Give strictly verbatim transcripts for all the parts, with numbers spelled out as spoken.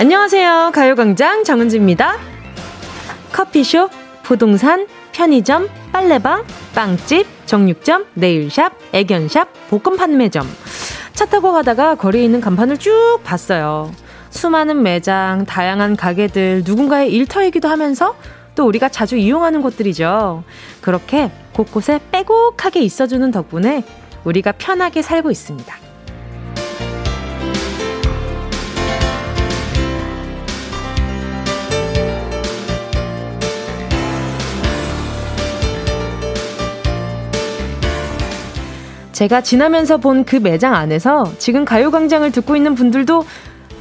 안녕하세요. 가요광장 정은지입니다. 커피숍, 부동산, 편의점, 빨래방, 빵집, 정육점, 네일샵, 애견샵, 복권 판매점. 차 타고 가다가 거리에 있는 간판을 쭉 봤어요. 수많은 매장, 다양한 가게들, 누군가의 일터이기도 하면서 또 우리가 자주 이용하는 곳들이죠. 그렇게 곳곳에 빼곡하게 있어주는 덕분에 우리가 편하게 살고 있습니다. 제가 지나면서 본 그 매장 안에서 지금 가요광장을 듣고 있는 분들도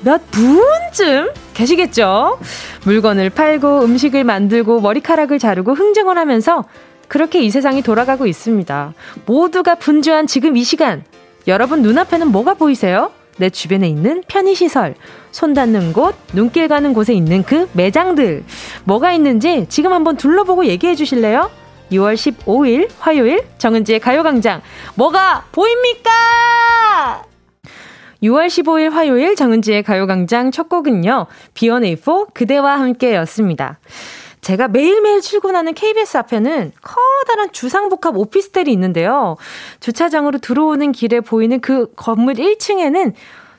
몇 분쯤 계시겠죠? 물건을 팔고 음식을 만들고 머리카락을 자르고 흥정을 하면서 그렇게 이 세상이 돌아가고 있습니다. 모두가 분주한 지금 이 시간, 여러분 눈앞에는 뭐가 보이세요? 내 주변에 있는 편의시설, 손 닿는 곳, 눈길 가는 곳에 있는 그 매장들, 뭐가 있는지 지금 한번 둘러보고 얘기해 주실래요? 유월 십오일 화요일 정은지의 가요광장, 뭐가 보입니까? 유월 십오일 화요일 정은지의 가요광장 첫 곡은요, 비 원 에이 포 그대와 함께 였습니다. 제가 매일매일 출근하는 케이비에스 앞에는 커다란 주상복합 오피스텔이 있는데요. 주차장으로 들어오는 길에 보이는 그 건물 일 층에는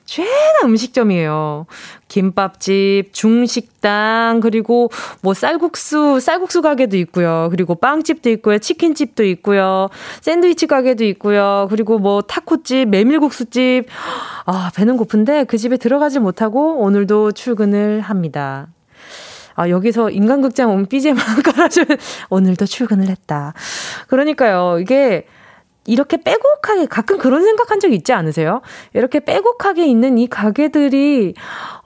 죄다 음식점이에요. 김밥집, 중식당, 그리고 뭐 쌀국수, 쌀국수 가게도 있고요. 그리고 빵집도 있고요. 치킨집도 있고요. 샌드위치 가게도 있고요. 그리고 뭐 타코집, 메밀국수집. 아, 배는 고픈데 그 집에 들어가지 못하고 오늘도 출근을 합니다. 아, 여기서 인간극장 온 비지엠만 깔아주면 오늘도 출근을 했다. 그러니까요. 이게 이렇게 빼곡하게, 가끔 그런 생각한 적 있지 않으세요? 이렇게 빼곡하게 있는 이 가게들이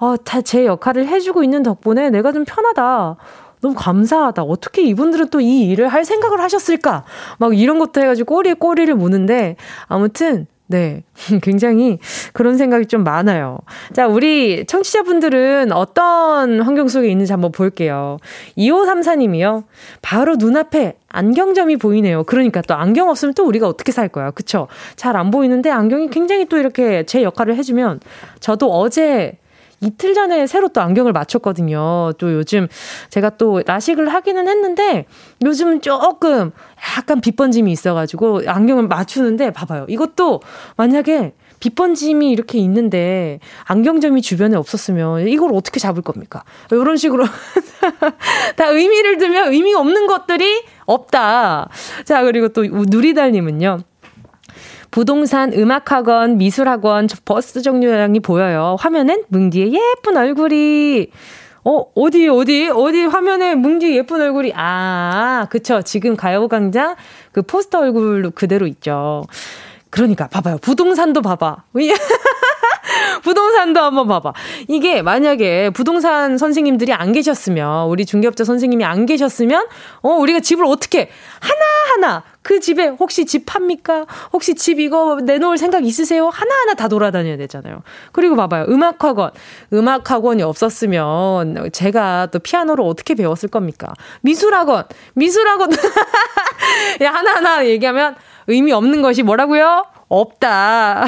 어, 다 제 역할을 해주고 있는 덕분에 내가 좀 편하다, 너무 감사하다, 어떻게 이분들은 또 이 일을 할 생각을 하셨을까, 막 이런 것도 해가지고 꼬리에 꼬리를 무는데, 아무튼 네, 굉장히 그런 생각이 좀 많아요. 자, 우리 청취자분들은 어떤 환경 속에 있는지 한번 볼게요. 이오삼사님이요. 바로 눈앞에 안경점이 보이네요. 그러니까 또 안경 없으면 또 우리가 어떻게 살 거야. 그쵸? 잘 안 보이는데 안경이 굉장히 또 이렇게 제 역할을 해주면, 저도 어제 이틀 전에 새로 또 안경을 맞췄거든요. 또 요즘 제가 또 라식을 하기는 했는데 요즘은 조금 약간 빛 번짐이 있어가지고 안경을 맞추는데, 봐봐요. 이것도 만약에 빛 번짐이 이렇게 있는데 안경점이 주변에 없었으면 이걸 어떻게 잡을 겁니까? 이런 식으로 다 의미를 두면 의미 없는 것들이 없다. 자, 그리고 또 누리달님은요. 부동산, 음악학원, 미술학원, 버스 정류장이 보여요. 화면엔 뭉디의 예쁜 얼굴이. 어, 어디, 어디, 어디 화면에 뭉디 예쁜 얼굴이. 아, 그쵸. 지금 가요광장 그 포스터 얼굴 그대로 있죠. 그러니까, 봐봐요. 부동산도 봐봐. 부동산도 한번 봐봐. 이게 만약에 부동산 선생님들이 안 계셨으면, 우리 중개업자 선생님이 안 계셨으면, 어, 우리가 집을 어떻게 하나하나, 그 집에 혹시 집 팝니까? 혹시 집 이거 내놓을 생각 있으세요? 하나하나 다 돌아다녀야 되잖아요. 그리고 봐봐요. 음악학원. 음악학원이 없었으면 제가 또 피아노를 어떻게 배웠을 겁니까? 미술학원. 미술학원. 야, 하나하나 얘기하면 의미 없는 것이 뭐라고요? 없다.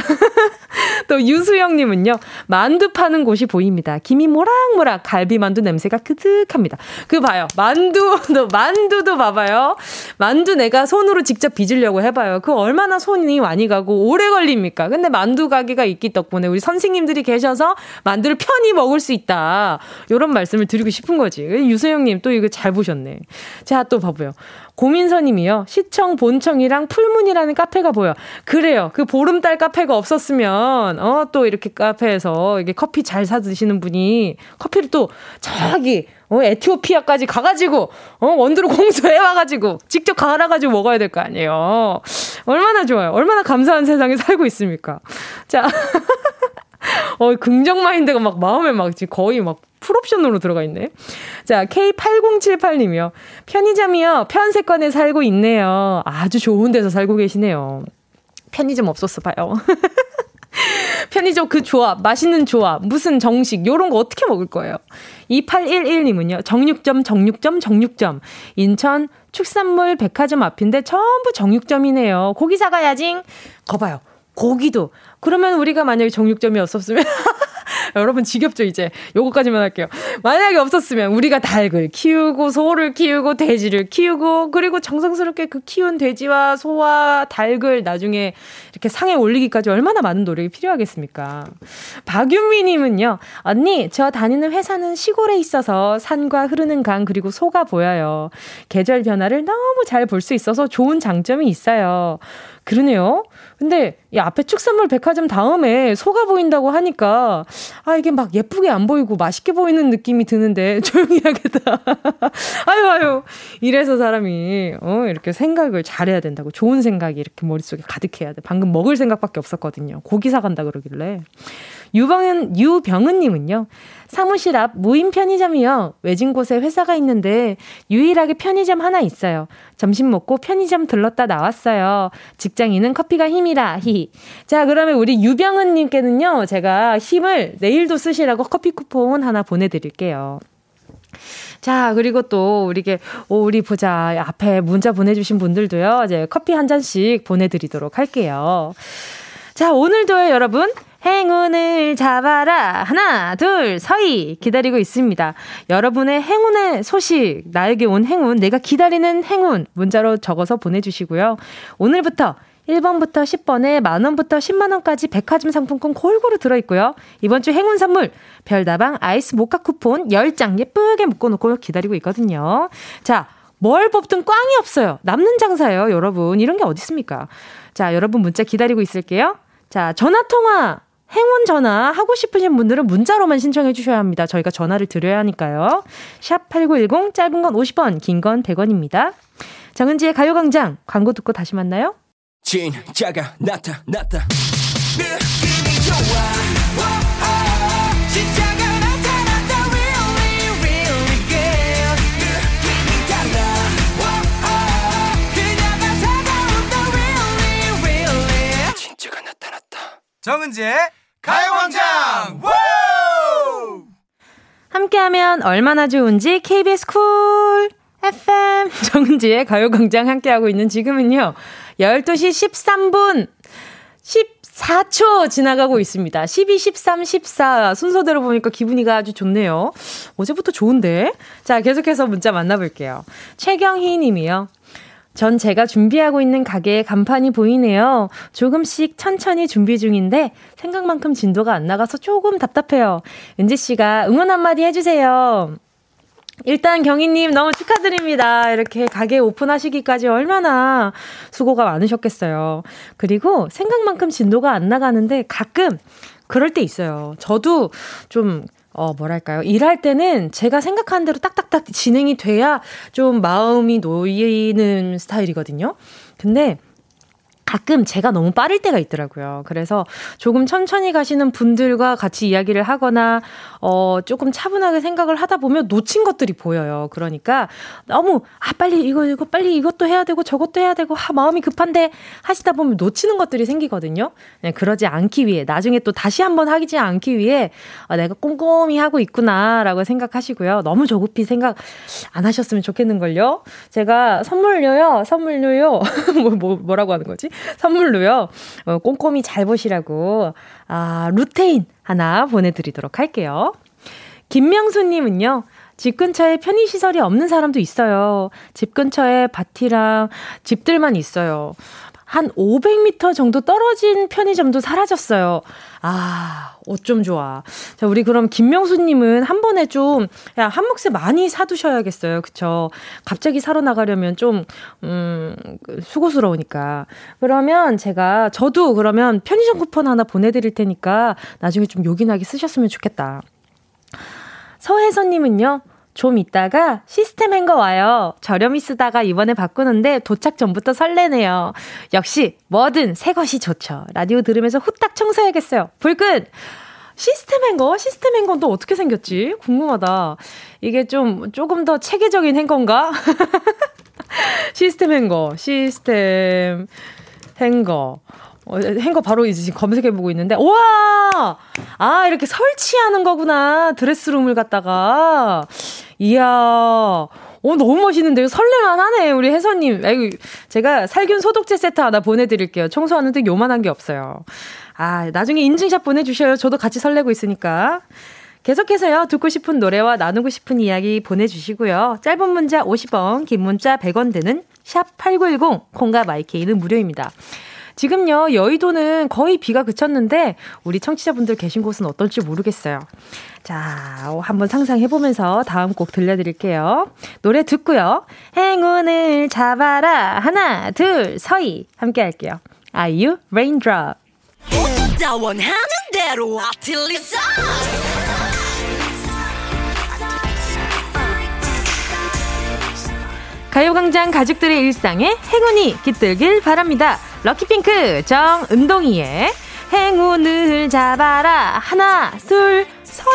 또 유수영님은요. 만두 파는 곳이 보입니다. 김이 모락모락, 갈비만두 냄새가 그득합니다. 그 봐요. 만두도, 만두도 봐봐요. 만두 내가 손으로 직접 빚으려고 해봐요. 그 얼마나 손이 많이 가고 오래 걸립니까? 근데 만두 가게가 있기 덕분에 우리 선생님들이 계셔서 만두를 편히 먹을 수 있다. 이런 말씀을 드리고 싶은 거지. 유수영님 또 이거 잘 보셨네. 자, 또 봐봐요. 고민서님이요. 시청, 본청이랑 풀문이라는 카페가 보여. 그래요. 그 보름달 카페가 없었으면, 어, 또 이렇게 카페에서 이게 커피 잘 사 드시는 분이 커피를 또 저기, 어, 에티오피아까지 가가지고, 어, 원두로 공수해 와가지고, 직접 갈아가지고 먹어야 될 거 아니에요. 얼마나 좋아요. 얼마나 감사한 세상에 살고 있습니까. 자. 어, 긍정 마인드가 막 마음에 막 지금 거의 막 풀옵션으로 들어가 있네. 자, 케이 팔공칠팔님이요. 편의점이요. 편세권에 살고 있네요. 아주 좋은 데서 살고 계시네요. 편의점 없었어 봐요. 편의점 그 조합, 맛있는 조합, 무슨 정식 요런 거 어떻게 먹을 거예요? 이팔일일님은요. 정육점, 정육점, 정육점. 인천 축산물 백화점 앞인데 전부 정육점이네요. 고기 사가야징. 거봐요. 고기도. 그러면 우리가 만약에 정육점이 없었으면 여러분 지겹죠 이제. 요거까지만 할게요. 만약에 없었으면 우리가 닭을 키우고 소를 키우고 돼지를 키우고 그리고 정성스럽게 그 키운 돼지와 소와 닭을 나중에 이렇게 상에 올리기까지 얼마나 많은 노력이 필요하겠습니까? 박윤미님은요. 언니 저 다니는 회사는 시골에 있어서 산과 흐르는 강 그리고 소가 보여요. 계절 변화를 너무 잘 볼 수 있어서 좋은 장점이 있어요. 그러네요. 근데 이 앞에 축산물 백화점 다음에 소가 보인다고 하니까 아 이게 막 예쁘게 안 보이고 맛있게 보이는 느낌이 드는데 조용히 해야겠다. 아유 아유 이래서 사람이 어 이렇게 생각을 잘해야 된다고. 좋은 생각이 이렇게 머릿속에 가득해야 돼. 방금 먹을 생각밖에 없었거든요. 고기 사간다 그러길래. 유병은, 유병은님은요. 사무실 앞 무인 편의점이요. 외진 곳에 회사가 있는데 유일하게 편의점 하나 있어요. 점심 먹고 편의점 들렀다 나왔어요. 직장인은 커피가 힘이라. 히히. 자 그러면 우리 유병은님께는요. 제가 힘을 내일도 쓰시라고 커피 쿠폰 하나 보내드릴게요. 자 그리고 또 우리게 오, 우리 보자 앞에 문자 보내주신 분들도요. 이제 커피 한 잔씩 보내드리도록 할게요. 자 오늘도요 여러분. 행운을 잡아라 하나 둘 서희 기다리고 있습니다. 여러분의 행운의 소식 나에게 온 행운 내가 기다리는 행운 문자로 적어서 보내주시고요. 오늘부터 일 번부터 십 번에 만 원부터 십만 원까지 백화점 상품권 골고루 들어있고요. 이번 주 행운 선물 별다방 아이스 모카 쿠폰 열 장 예쁘게 묶어놓고 기다리고 있거든요. 자 뭘 뽑든 꽝이 없어요. 남는 장사예요 여러분. 이런 게 어디 있습니까? 자 여러분 문자 기다리고 있을게요. 자 전화통화 행운 전화 하고 싶으신 분들은 문자로만 신청해 주셔야 합니다. 저희가 전화를 드려야 하니까요. 샵 팔구일공 짧은 건 오십 원 긴 건 백 원입니다. 정은지의 가요광장 광고 듣고 다시 만나요. 진짜가 나타났다 느낌이 좋아 오오, 진짜가 나타났다 really really good 느낌이 달라 오오, 그녀가 다가온다 really really 진짜가 나타났다. 정은지의 가요광장 함께하면 얼마나 좋은지 케이비에스 쿨 에프엠 정은지의 가요광장 함께하고 있는 지금은요 열두 시 십삼 분 십사 초 지나가고 있습니다. 십이, 십삼, 십사 순서대로 보니까 기분이가 아주 좋네요. 어제부터 좋은데. 자 계속해서 문자 만나볼게요. 최경희 님이요. 전 제가 준비하고 있는 가게의 간판이 보이네요. 조금씩 천천히 준비 중인데 생각만큼 진도가 안 나가서 조금 답답해요. 은지 씨가 응원 한마디 해주세요. 일단 경희님 너무 축하드립니다. 이렇게 가게 오픈하시기까지 얼마나 수고가 많으셨겠어요. 그리고 생각만큼 진도가 안 나가는데 가끔 그럴 때 있어요. 저도 좀... 어, 뭐랄까요. 일할 때는 제가 생각하는 대로 딱딱딱 진행이 돼야 좀 마음이 놓이는 스타일이거든요. 근데 가끔 제가 너무 빠를 때가 있더라고요. 그래서 조금 천천히 가시는 분들과 같이 이야기를 하거나 어 조금 차분하게 생각을 하다 보면 놓친 것들이 보여요. 그러니까 너무 아 빨리 이거 이거 빨리 이것도 해야 되고 저것도 해야 되고 아 마음이 급한데 하시다 보면 놓치는 것들이 생기거든요. 네, 그러지 않기 위해 나중에 또 다시 한번 하지 않기 위해 아, 내가 꼼꼼히 하고 있구나라고 생각하시고요. 너무 조급히 생각 안 하셨으면 좋겠는걸요. 제가 선물료요. 선물료요. 뭐, 뭐, 뭐라고 하는 거지? 선물로요. 어, 꼼꼼히 잘 보시라고 아, 루테인 하나 보내드리도록 할게요. 김명수님은요. 집 근처에 편의시설이 없는 사람도 있어요. 집 근처에 밭이랑 집들만 있어요. 한 오백 미터 정도 떨어진 편의점도 사라졌어요. 아, 어쩜 좋아. 자, 우리 그럼 김명수님은 한 번에 좀, 야, 한 몫에 많이 사두셔야겠어요. 그쵸? 갑자기 사러 나가려면 좀, 음, 수고스러우니까. 그러면 제가, 저도 그러면 편의점 쿠폰 하나 보내드릴 테니까 나중에 좀 요긴하게 쓰셨으면 좋겠다. 서혜선님은요? 좀 있다가 시스템 행거 와요. 저렴이 쓰다가 이번에 바꾸는데 도착 전부터 설레네요. 역시 뭐든 새 것이 좋죠. 라디오 들으면서 후딱 청소해야겠어요. 불끈! 시스템 행거? 시스템 행거는 또 어떻게 생겼지? 궁금하다. 이게 좀 조금 더 체계적인 행거인가? 시스템 행거. 시스템 행거. 어, 행거 바로 이제 지금 검색해보고 있는데, 우와! 아, 이렇게 설치하는 거구나. 드레스룸을 갖다가. 이야, 오, 너무 멋있는데요. 설레만 하네, 우리 혜선님. 아이고, 제가 살균 소독제 세트 하나 보내드릴게요. 청소하는데 요만한 게 없어요. 아, 나중에 인증샷 보내주셔요. 저도 같이 설레고 있으니까. 계속해서요, 듣고 싶은 노래와 나누고 싶은 이야기 보내주시고요. 짧은 문자 오십 원, 긴 문자 백 원 드는 샵 팔구일공, 콩과 마이케이는 무료입니다. 지금요, 여의도는 거의 비가 그쳤는데 우리 청취자분들 계신 곳은 어떨지 모르겠어요. 자, 한번 상상해보면서 다음 곡 들려드릴게요. 노래 듣고요, 행운을 잡아라, 하나, 둘, 서희 함께 할게요. 아이유, 레인드롭. 혼자 원하는 대로 아틀리사 가요광장 가족들의 일상에 행운이 깃들길 바랍니다. 럭키핑크 정은동이의 행운을 잡아라, 하나, 둘, 서이.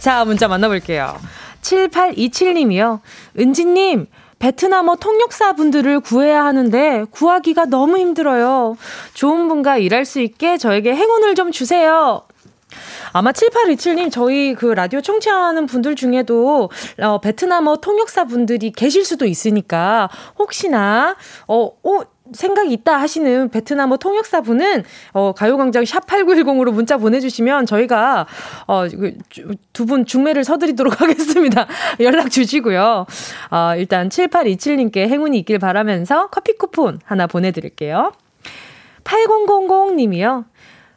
자, 문자 만나볼게요. 칠팔이칠님이요. 은지님, 베트남어 통역사분들을 구해야 하는데 구하기가 너무 힘들어요. 좋은 분과 일할 수 있게 저에게 행운을 좀 주세요. 아마 칠팔이칠님 저희 그 라디오 청취하는 분들 중에도 어, 베트남어 통역사 분들이 계실 수도 있으니까 혹시나 어, 어, 생각이 있다 하시는 베트남어 통역사 분은 어, 가요광장 샵 팔구일공으로 문자 보내주시면 저희가 어, 두 분 중매를 서드리도록 하겠습니다. 연락 주시고요. 어, 일단 칠팔이칠님께 행운이 있길 바라면서 커피 쿠폰 하나 보내드릴게요. 팔공공공님이요.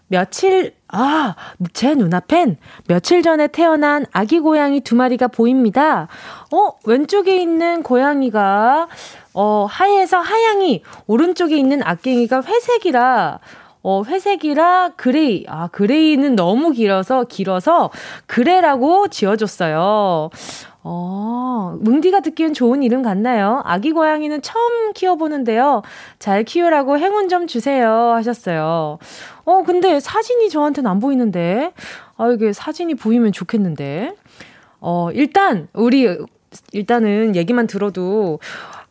며칠, 아, 제 눈앞엔 며칠 전에 태어난 아기 고양이 두 마리가 보입니다. 어, 왼쪽에 있는 고양이가, 어, 하얘서 하양이, 오른쪽에 있는 아깽이가 회색이라, 어, 회색이라 그레이. 아, 그레이는 너무 길어서, 길어서, 그레라고 지어줬어요. 어, 뭉디가 듣기엔 좋은 이름 같나요? 아기 고양이는 처음 키워보는데요. 잘 키우라고 행운 좀 주세요 하셨어요. 어, 근데 사진이 저한테는 안 보이는데. 아, 이게 사진이 보이면 좋겠는데. 어, 일단, 우리, 일단은 얘기만 들어도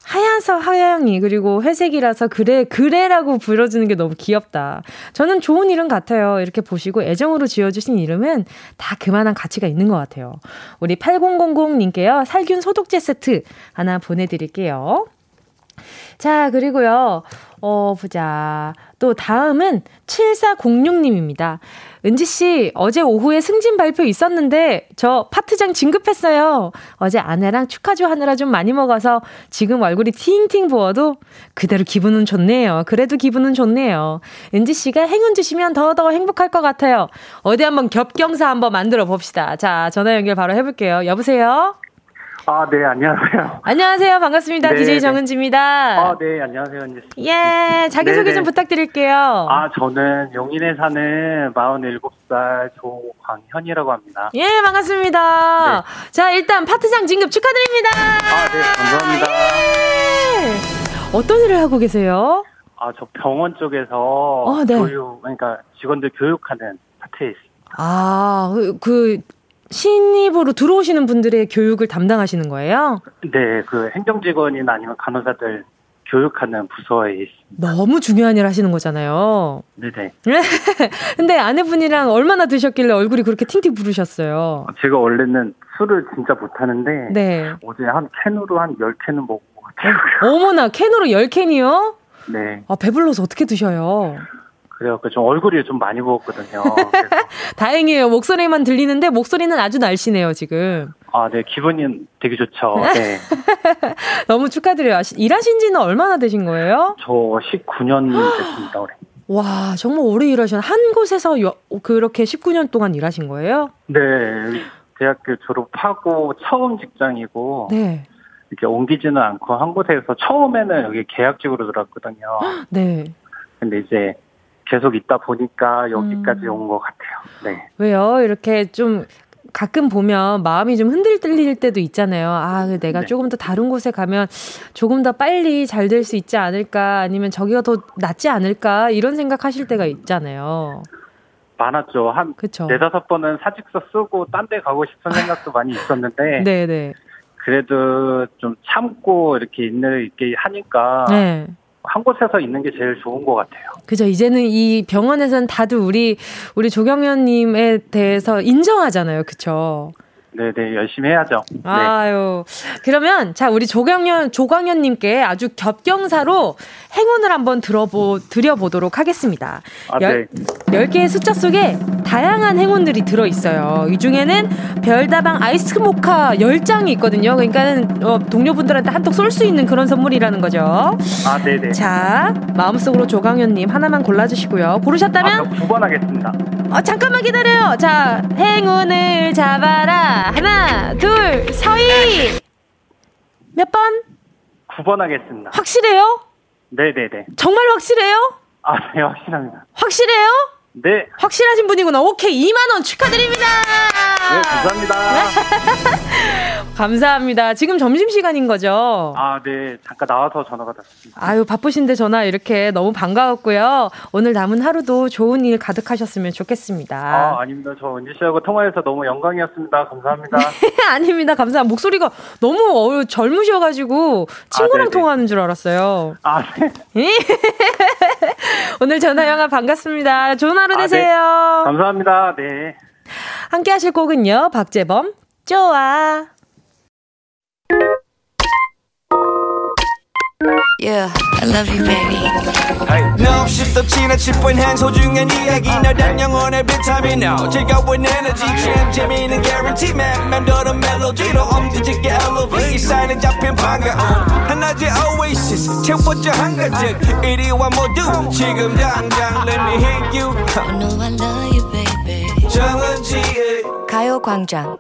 하얀서 하양이, 그리고 회색이라서 그래, 그래라고 불러주는 게 너무 귀엽다. 저는 좋은 이름 같아요. 이렇게 보시고 애정으로 지어주신 이름은 다 그만한 가치가 있는 것 같아요. 우리 팔공공공님께요, 살균 소독제 세트 하나 보내드릴게요. 자, 그리고요, 어, 보자. 또 다음은 칠사공육님입니다. 은지씨, 어제 오후에 승진 발표 있었는데 저 파트장 진급했어요. 어제 아내랑 축하주 하느라 좀 많이 먹어서 지금 얼굴이 팅팅 부어도 그대로 기분은 좋네요. 그래도 기분은 좋네요. 은지씨가 행운 주시면 더더 행복할 것 같아요. 어디 한번 겹경사 한번 만들어 봅시다. 자, 전화 연결 바로 해볼게요. 여보세요? 아, 네, 안녕하세요. 안녕하세요. 반갑습니다. 네, 디제이 정은지입니다. 아, 네, 안녕하세요, 은지 씨. 예, 자기소개 네네. 좀 부탁드릴게요. 아, 저는 용인에 사는 마흔일곱 살 조광현이라고 합니다. 예, 반갑습니다. 네. 자, 일단 파트장 진급 축하드립니다. 아, 네, 감사합니다. 예. 어떤 일을 하고 계세요? 아, 저 병원 쪽에서 아, 네. 교육, 그러니까 직원들 교육하는 파트에 있습니다. 아, 그... 그 신입으로 들어오시는 분들의 교육을 담당하시는 거예요? 네, 그 행정직원이나 아니면 간호사들 교육하는 부서에 있습니다. 너무 중요한 일 하시는 거잖아요. 네네. 근데 아내분이랑 얼마나 드셨길래 얼굴이 그렇게 팅팅 부르셨어요? 제가 원래는 술을 진짜 못하는데 네. 어제 한 캔으로 한 열 캔은 먹은 것 같아요. 어머나, 캔으로 열 캔이요? 네. 아, 배불러서 어떻게 드셔요? 그래요. 좀 얼굴이 좀 많이 부었거든요. 다행이에요. 목소리만 들리는데 목소리는 아주 날씬해요, 지금. 아, 네. 기분이 되게 좋죠. 네. 너무 축하드려요. 일하신 지는 얼마나 되신 거예요? 저 십구 년 됐습니다, 올해. 와, 정말 오래 일하셨네. 한 곳에서 여, 그렇게 십구 년 동안 일하신 거예요? 네. 대학교 졸업하고 처음 직장이고. 네. 이렇게 옮기지는 않고 한 곳에서 처음에는 여기 계약직으로 들어왔거든요. 네. 근데 이제 계속 있다 보니까 여기까지 음. 온 것 같아요. 네. 왜요? 이렇게 좀 가끔 보면 마음이 좀 흔들릴 때도 있잖아요. 아, 내가 네. 조금 더 다른 곳에 가면 조금 더 빨리 잘 될 수 있지 않을까, 아니면 저기가 더 낫지 않을까, 이런 생각하실 때가 있잖아요. 많았죠. 한 네다섯 번은 사직서 쓰고 딴 데 가고 싶은 생각도 많이 있었는데 네네. 그래도 좀 참고 이렇게 인내를 있게 하니까 네. 한 곳에서 있는 게 제일 좋은 것 같아요. 그죠. 이제는 이 병원에서는 다들 우리, 우리 조경현님에 대해서 인정하잖아요. 그쵸? 네네, 열심히 해야죠. 네. 아유. 그러면, 자, 우리 조광현, 조광현님께 아주 겹경사로 행운을 한번 들어보, 드려보도록 하겠습니다. 아, 열, 네. 열 개의 숫자 속에 다양한 행운들이 들어있어요. 이 중에는 별다방 아이스 모카 열 장이 있거든요. 그러니까는, 어, 동료분들한테 한턱 쏠 수 있는 그런 선물이라는 거죠. 아, 네네. 자, 마음속으로 조광현님 하나만 골라주시고요. 고르셨다면? 아, 두 번 하겠습니다. 어, 잠깐만 기다려요. 자, 행운을 잡아라. 하나, 둘, 서희! 몇 번? 구 번 하겠습니다. 확실해요? 네네네. 정말 확실해요? 아, 네, 확실합니다. 확실해요? 네. 확실하신 분이구나. 오케이, 이만 원 축하드립니다! 네, 감사합니다. 감사합니다. 지금 점심시간인 거죠? 아, 네. 잠깐 나와서 전화 받았습니다. 아유, 바쁘신데 전화 이렇게 너무 반가웠고요. 오늘 남은 하루도 좋은 일 가득하셨으면 좋겠습니다. 아, 아닙니다. 저 은지 씨하고 통화해서 너무 영광이었습니다. 감사합니다. 아닙니다. 감사합니다. 목소리가 너무 어우, 젊으셔가지고 친구랑 아, 통화하는 줄 알았어요. 아, 네. 오늘 전화 영화 반갑습니다. 좋은 하루 아, 되세요. 네. 감사합니다. 네. 함께 하실 곡은요. 박재범, 좋아. Yeah, I love you, baby. No, she's the china chip when hands hold you and eggy. Now that young on every time you know. Check out with energy, champ, Jimmy, and guarantee, man. Man, do the melody, no, um, did you get elevated? Sign and jump in, panga. And I just oasis, check what your hunger took. eighty-one more dude, chick em down, down, let me hit you. I know I love you, baby. 정은지, 가요광장.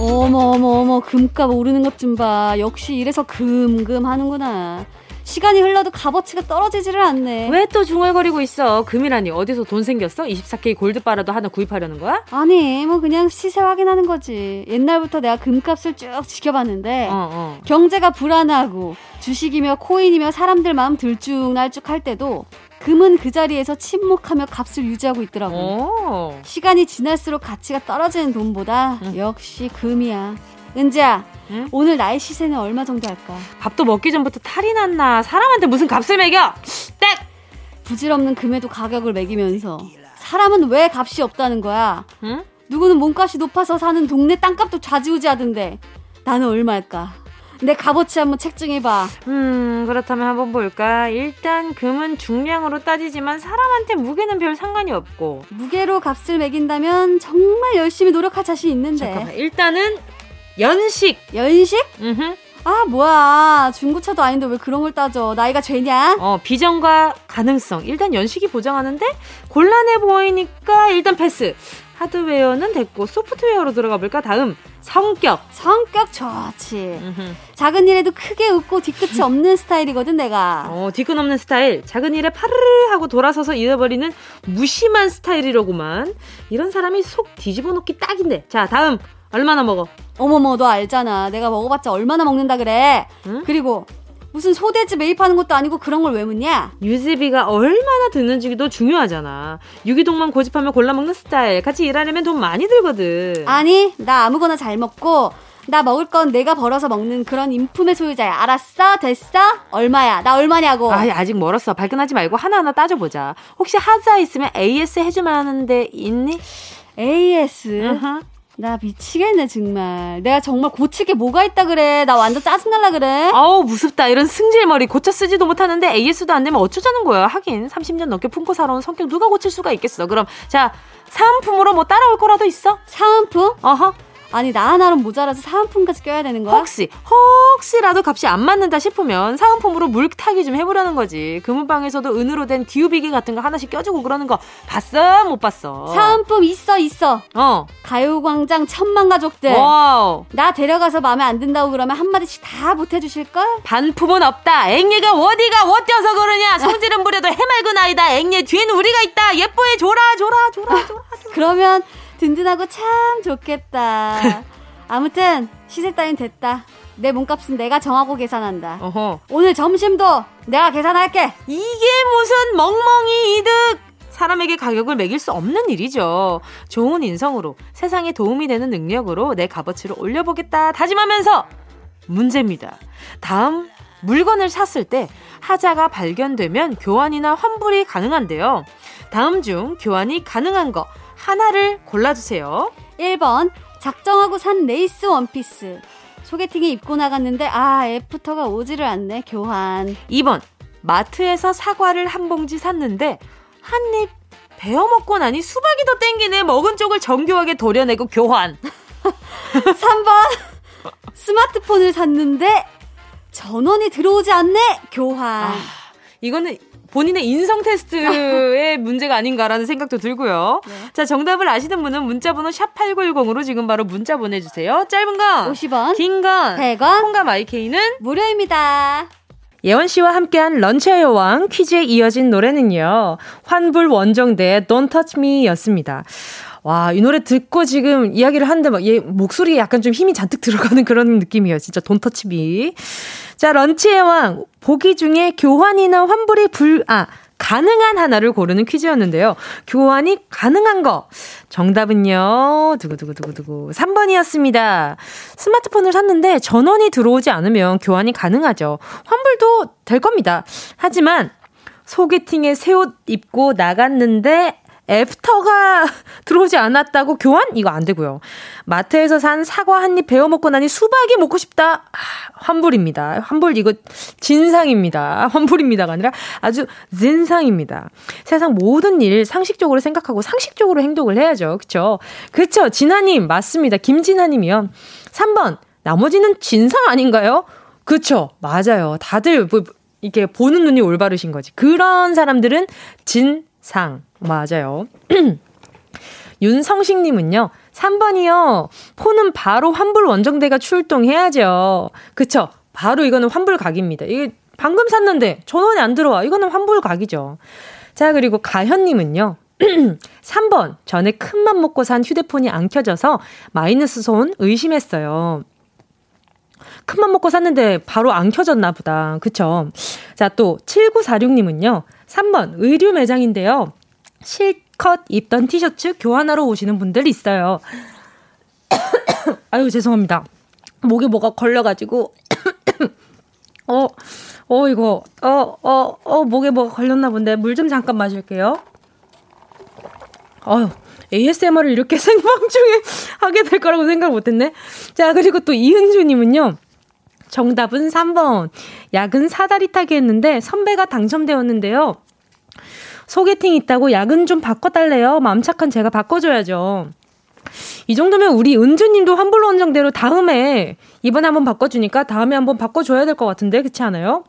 어머 어머 어머, 금값 오르는 것 좀 봐. 역시 이래서 금금 하는구나. 시간이 흘러도 값어치가 떨어지지를 않네. 왜 또 중얼거리고 있어? 금이라니, 어디서 돈 생겼어? 이십사 케이 골드바라도 하나 구입하려는 거야? 아니, 뭐 그냥 시세 확인하는 거지. 옛날부터 내가 금값을 쭉 지켜봤는데 어, 어. 경제가 불안하고 주식이며 코인이며 사람들 마음 들쭉날쭉 할 때도 금은 그 자리에서 침묵하며 값을 유지하고 있더라고. 시간이 지날수록 가치가 떨어지는 돈보다 응. 역시 금이야. 은지야, 응? 오늘 나의 시세는 얼마 정도 할까? 밥도 먹기 전부터 탈이 났나? 사람한테 무슨 값을 매겨? 땡! 부질없는 금에도 가격을 매기면서 사람은 왜 값이 없다는 거야? 응? 누구는 몸값이 높아서 사는 동네 땅값도 좌지우지하던데 나는 얼마일까? 내 값어치 한번 책정해봐. 음, 그렇다면 한번 볼까. 일단 금은 중량으로 따지지만 사람한테 무게는 별 상관이 없고, 무게로 값을 매긴다면 정말 열심히 노력할 자신 있는데. 잠깐만, 일단은 연식. 연식? 으흠. 아, 뭐야, 중고차도 아닌데 왜 그런 걸 따져. 나이가 죄냐? 어, 비전과 가능성, 일단 연식이 보장하는데 곤란해 보이니까 일단 패스. 하드웨어는 됐고 소프트웨어로 들어가 볼까? 다음, 성격. 성격 좋지. 으흠. 작은 일에도 크게 웃고 뒤끝이 없는 스타일이거든, 내가. 어, 뒤끝 없는 스타일. 작은 일에 파르르 하고 돌아서서 잃어버리는 무심한 스타일이로구만. 이런 사람이 속 뒤집어 놓기 딱인데. 자, 다음, 얼마나 먹어? 어머머, 너 알잖아. 내가 먹어봤자 얼마나 먹는다 그래. 응? 그리고 무슨 소돼지 매입하는 것도 아니고 그런 걸 왜 묻냐? 유지비가 얼마나 드는지도 중요하잖아. 유기동만 고집하며 골라먹는 스타일. 같이 일하려면 돈 많이 들거든. 아니, 나 아무거나 잘 먹고 나 먹을 건 내가 벌어서 먹는 그런 인품의 소유자야. 알았어? 됐어? 얼마야? 나 얼마냐고. 아이, 아직 멀었어. 발끈하지 말고 하나하나 따져보자. 혹시 하자 있으면 에이에스 해주면 하는데 있니? 에이에스? Uh-huh. 나 미치겠네 정말. 내가 정말 고칠 게 뭐가 있다 그래. 나 완전 짜증날라 그래. 아우, 무섭다. 이런 승질머리 고쳐 쓰지도 못하는데 에이에스도 안 되면 어쩌자는 거야. 하긴 삼십 년 넘게 품고 살아온 성격 누가 고칠 수가 있겠어. 그럼 자, 사은품으로 뭐 따라올 거라도 있어? 사은품? 어허. 아니, 나 하나는 모자라서 사은품까지 껴야 되는 거야? 혹시 혹시라도 값이 안 맞는다 싶으면 사은품으로 물타기 좀 해보려는 거지. 금은방에서도 은으로 된 기후비기 같은 거 하나씩 껴주고 그러는 거 봤어? 못 봤어? 사은품 있어 있어. 어. 가요광장 천만 가족들. 와우. 나 데려가서 마음에 안 든다고 그러면 한마디씩 다 못해주실걸? 반품은 없다. 앵예가 어디가 어때서 그러냐. 성질은 부려도 해맑은 아이다. 앵예 뒤에는 우리가 있다. 예뻐해 줘라 줘라 줘라 줘라. 줘라. 그러면 든든하고 참 좋겠다. 아무튼 시세 따윈 됐다. 내 몸값은 내가 정하고 계산한다. 어허. 오늘 점심도 내가 계산할게. 이게 무슨 멍멍이 이득. 사람에게 가격을 매길 수 없는 일이죠. 좋은 인성으로 세상에 도움이 되는 능력으로 내 값어치를 올려보겠다 다짐하면서 문제입니다. 다음 물건을 샀을 때 하자가 발견되면 교환이나 환불이 가능한데요. 다음 중 교환이 가능한 거 하나를 골라주세요. 일 번 작정하고 산 레이스 원피스. 소개팅에 입고 나갔는데 아 애프터가 오지를 않네. 교환. 이 번 마트에서 사과를 한 봉지 샀는데 한 입 베어먹고 나니 수박이 더 땡기네. 먹은 쪽을 정교하게 도려내고 교환. 삼 번 스마트폰을 샀는데 전원이 들어오지 않네. 교환. 아, 이거는 본인의 인성 테스트의 문제가 아닌가라는 생각도 들고요. 네. 자, 정답을 아시는 분은 문자번호 샵팔구일공으로 지금 바로 문자 보내주세요. 짧은 건 오십 원, 긴 건 백 원, 콩과 마이케이는 무료입니다. 예원 씨와 함께한 런치의 여왕 퀴즈에 이어진 노래는요, 환불 원정대의 Don't Touch Me 였습니다. 와, 이 노래 듣고 지금 이야기를 하는데 막 얘 목소리에 약간 좀 힘이 잔뜩 들어가는 그런 느낌이에요. 진짜 Don't Touch Me. 자, 런치의 왕, 보기 중에 교환이나 환불이 불, 아, 가능한 하나를 고르는 퀴즈였는데요. 교환이 가능한 거. 정답은요, 두구두구두구두구. 삼 번이었습니다. 스마트폰을 샀는데 전원이 들어오지 않으면 교환이 가능하죠. 환불도 될 겁니다. 하지만 소개팅에 새 옷 입고 나갔는데 애프터가 들어오지 않았다고 교환? 이거 안 되고요. 마트에서 산 사과 한 입 베어 먹고 나니 수박이 먹고 싶다. 아, 환불입니다. 환불 이거 진상입니다. 환불입니다가 아니라 아주 진상입니다. 세상 모든 일 상식적으로 생각하고 상식적으로 행동을 해야죠. 그쵸? 그쵸? 진아님 맞습니다. 김진아님이요. 삼 번 나머지는 진상 아닌가요? 그쵸? 맞아요. 다들 뭐 이렇게 보는 눈이 올바르신 거지. 그런 사람들은 진 상. 맞아요. 윤성식님은요, 삼 번이요. 폰은 바로 환불 원정대가 출동해야죠. 그쵸? 바로 이거는 환불 각입니다. 이게 방금 샀는데 전원이 안 들어와. 이거는 환불 각이죠. 자, 그리고 가현님은요, 삼 번. 전에 큰맘 먹고 산 휴대폰이 안 켜져서 마이너스 손 의심했어요. 큰맘 먹고 샀는데 바로 안 켜졌나 보다. 그쵸? 자, 또 칠구사육님은요, 삼 번 의류 매장인데요, 실컷 입던 티셔츠 교환하러 오시는 분들 있어요. 아유 죄송합니다. 목에 뭐가 걸려가지고 어, 어 이거 어, 어, 어 목에 뭐가 걸렸나 본데 물 좀 잠깐 마실게요. 아유 에이에스엠알을 이렇게 생방 중에 하게 될 거라고 생각 못했네. 자, 그리고 또 이은주님은요, 정답은 삼 번. 야근 사다리 타기 했는데 선배가 당첨되었는데요, 소개팅 있다고 야근 좀 바꿔달래요. 마음 착한 제가 바꿔줘야죠. 이 정도면 우리 은주님도 환불 원정대로 다음에, 이번에 한번 바꿔주니까 다음에 한번 바꿔줘야 될 것 같은데, 그렇지 않아요?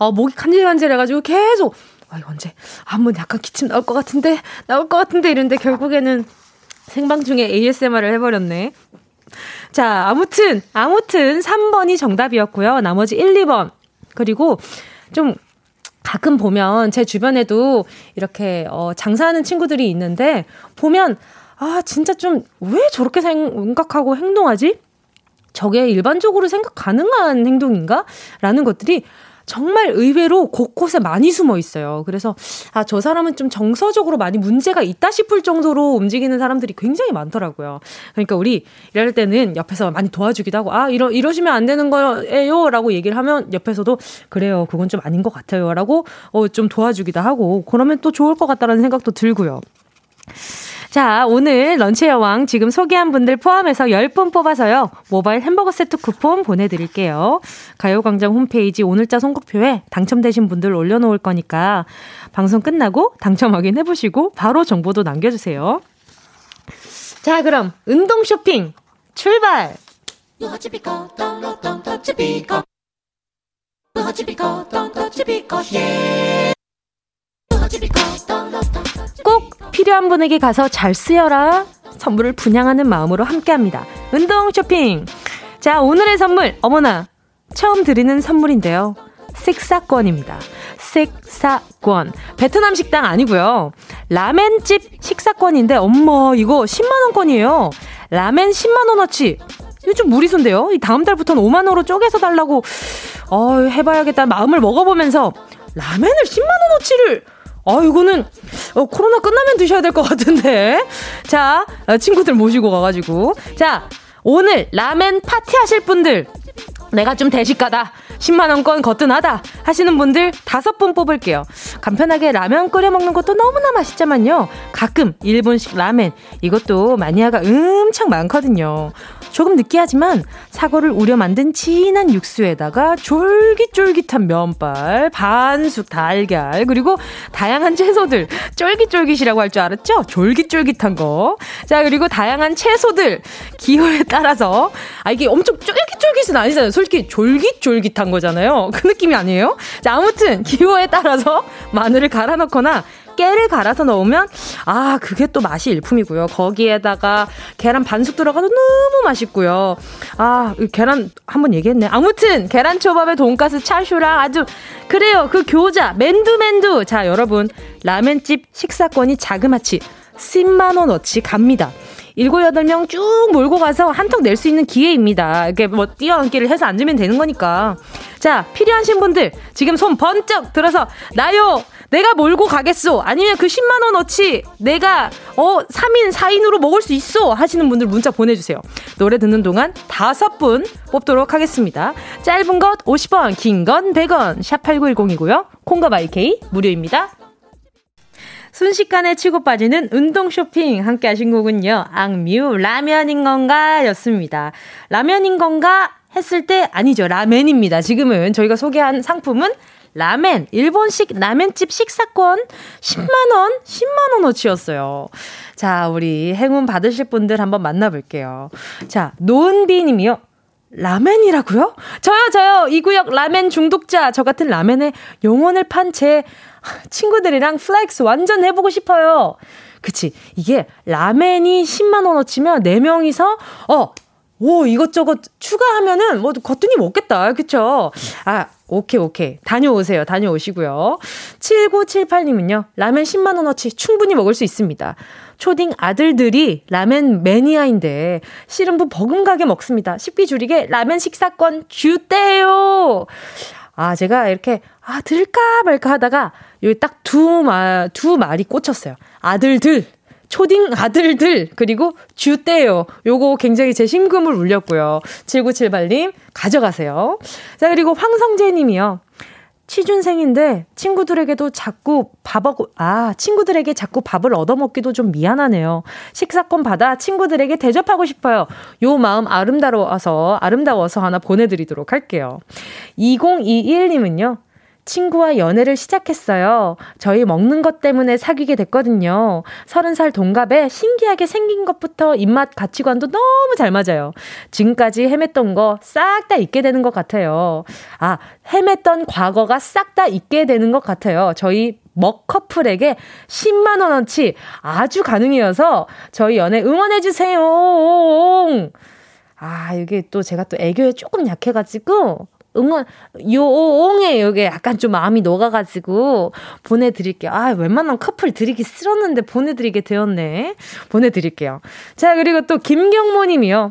아, 목이 간질간질해가지고 계속 아 이거 언제 한번 약간 기침 나올 것 같은데 나올 것 같은데 이랬는데 결국에는 생방 중에 에이에스엠알을 해버렸네. 자, 아무튼 아무튼 삼 번이 정답이었고요. 나머지 일, 이 번 그리고 좀 가끔 보면 제 주변에도 이렇게 어, 장사하는 친구들이 있는데 보면 아 진짜 좀 왜 저렇게 생각하고 행동하지? 저게 일반적으로 생각 가능한 행동인가? 라는 것들이 정말 의외로 곳곳에 많이 숨어 있어요. 그래서 아, 저 사람은 좀 정서적으로 많이 문제가 있다 싶을 정도로 움직이는 사람들이 굉장히 많더라고요. 그러니까 우리 이럴 때는 옆에서 많이 도와주기도 하고 아 이러, 이러시면 안 되는 거예요 라고 얘기를 하면 옆에서도 그래요 그건 좀 아닌 것 같아요 라고 어, 좀 도와주기도 하고 그러면 또 좋을 것 같다라는 생각도 들고요. 자, 오늘 런치의 여왕 지금 소개한 분들 포함해서 십 분 뽑아서요, 모바일 햄버거 세트 쿠폰 보내드릴게요. 가요광장 홈페이지 오늘자 선곡표에 당첨되신 분들 올려놓을 거니까 방송 끝나고 당첨 확인해보시고 바로 정보도 남겨주세요. 자, 그럼 운동 쇼핑 출발! 꼭 필요한 분에게 가서 잘 쓰여라. 선물을 분양하는 마음으로 함께합니다. 운동 쇼핑. 자, 오늘의 선물, 어머나 처음 드리는 선물인데요, 식사권입니다. 식사권. 베트남 식당 아니고요, 라멘집 식사권인데 엄마 이거 십만 원권이에요. 라멘 십만 원어치. 이거 좀 무리수인데요. 다음 달부터는 오만 원으로 쪼개서 달라고 어, 해봐야겠다는 마음을 먹어보면서 라멘을 십만 원어치를 아, 이거는 어, 코로나 끝나면 드셔야 될 것 같은데. 자, 친구들 모시고 가가지고. 자, 오늘 라멘 파티 하실 분들, 내가 좀 대식가다 십만 원권 거뜬하다 하시는 분들 다섯 분 뽑을게요. 간편하게 라면 끓여 먹는 것도 너무나 맛있지만요, 가끔 일본식 라멘, 이것도 마니아가 엄청 많거든요. 조금 느끼하지만 사고를 우려 만든 진한 육수에다가 쫄깃쫄깃한 면발, 반숙 달걀, 그리고 다양한 채소들, 쫄깃쫄깃이라고 할 줄 알았죠? 쫄깃쫄깃한 거. 자, 그리고 다양한 채소들, 기호에 따라서, 아, 이게 엄청 쫄깃쫄깃은 아니잖아요. 솔직히 쫄깃쫄깃한 거잖아요. 그 느낌이 아니에요? 자, 아무튼 기호에 따라서 마늘을 갈아 넣거나 깨를 갈아서 넣으면 아, 그게 또 맛이 일품이고요. 거기에다가 계란 반숙 들어가도 너무 맛있고요. 아, 계란 한번 얘기했네. 아무튼 계란초밥에 돈가스, 차슈랑 아주 그래요. 그 교자, 맨두맨두. 자, 여러분, 라면집 식사권이 자그마치 십만 원어치 갑니다. 일곱, 여덟 명 쭉 몰고 가서 한턱 낼 수 있는 기회입니다. 이게 뭐 뛰어앉기를 해서 앉으면 되는 거니까. 자, 필요하신 분들 지금 손 번쩍 들어서 나요, 내가 몰고 가겠소, 아니면 그 십만 원어치 내가 어 삼 인 사 인으로 먹을 수 있어 하시는 분들 문자 보내주세요. 노래 듣는 동안 다섯 분 뽑도록 하겠습니다. 짧은 것 오십 원, 긴 건 백 원, 샵팔구일공이고요 콩과 마이케이 무료입니다. 순식간에 치고 빠지는 운동 쇼핑 함께 하신 곡은요, 악뮤 라면인 건가 였습니다. 라면인 건가 했을 때 아니죠, 라멘입니다. 지금은 저희가 소개한 상품은 라멘, 일본식 라멘집 식사권 십만 원, 십만 원어치였어요. 자, 우리 행운 받으실 분들 한번 만나볼게요. 자, 노은비 님이요. 라멘이라고요? 저요, 저요. 이 구역 라멘 중독자. 저 같은 라멘에 영혼을 판 제 친구들이랑 플렉스 완전 해보고 싶어요. 그치. 이게 라멘이 십만 원어치면 네 명이서, 어, 오, 이것저것 추가하면은 뭐 거뜬히 먹겠다. 그쵸? 아, 오케이, 오케이. 다녀오세요. 다녀오시고요. 칠구칠팔 님은요. 라멘 십만 원어치 충분히 먹을 수 있습니다. 초딩 아들들이 라멘 매니아인데 씨름부 버금가게 먹습니다. 식비 줄이게 라멘 식사권 주대요. 아, 제가 이렇게 아, 들까 말까 하다가 여기 딱 두 말, 두 말이 꽂혔어요. 아들들. 초딩 아들들, 그리고 주대요. 요거 굉장히 제 심금을 울렸고요. 칠구칠팔 님 가져가세요. 자, 그리고 황성재 님이요. 취준생인데 친구들에게도 자꾸 밥을, 아, 친구들에게 자꾸 밥을 얻어먹기도 좀 미안하네요. 식사권 받아 친구들에게 대접하고 싶어요. 요 마음 아름다워서, 아름다워서 하나 보내드리도록 할게요. 이공이일 님은요. 친구와 연애를 시작했어요. 저희 먹는 것 때문에 사귀게 됐거든요. 서른 살 동갑에 신기하게 생긴 것부터 입맛, 가치관도 너무 잘 맞아요. 지금까지 헤맸던 거 싹 다 잊게 되는 것 같아요. 아, 헤맸던 과거가 싹 다 잊게 되는 것 같아요. 저희 먹커플에게 십만 원어치 아주 가능이어서 저희 연애 응원해주세요. 아, 이게 또 제가 또 애교에 조금 약해가지고 응원, 요옹에 여기 약간 좀 마음이 녹아가지고 보내드릴게요. 아, 웬만한 커플 드리기 싫었는데 보내드리게 되었네. 보내드릴게요. 자, 그리고 또 김경모님이요.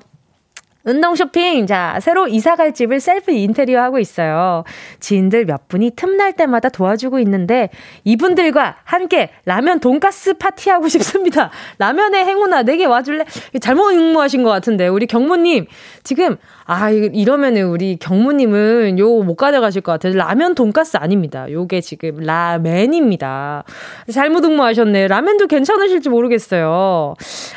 운동 쇼핑. 자, 새로 이사갈 집을 셀프 인테리어 하고 있어요. 지인들 몇 분이 틈날 때마다 도와주고 있는데 이분들과 함께 라면 돈가스 파티하고 싶습니다. 라면의 행운아 내게 와줄래? 잘못 응모하신 것 같은데 우리 경모님 지금 아 이러면은 우리 경모님은 요 못 가져가실 것 같아요. 라면 돈가스 아닙니다. 요게 지금 라멘입니다. 잘못 응모하셨네. 라면도 괜찮으실지 모르겠어요.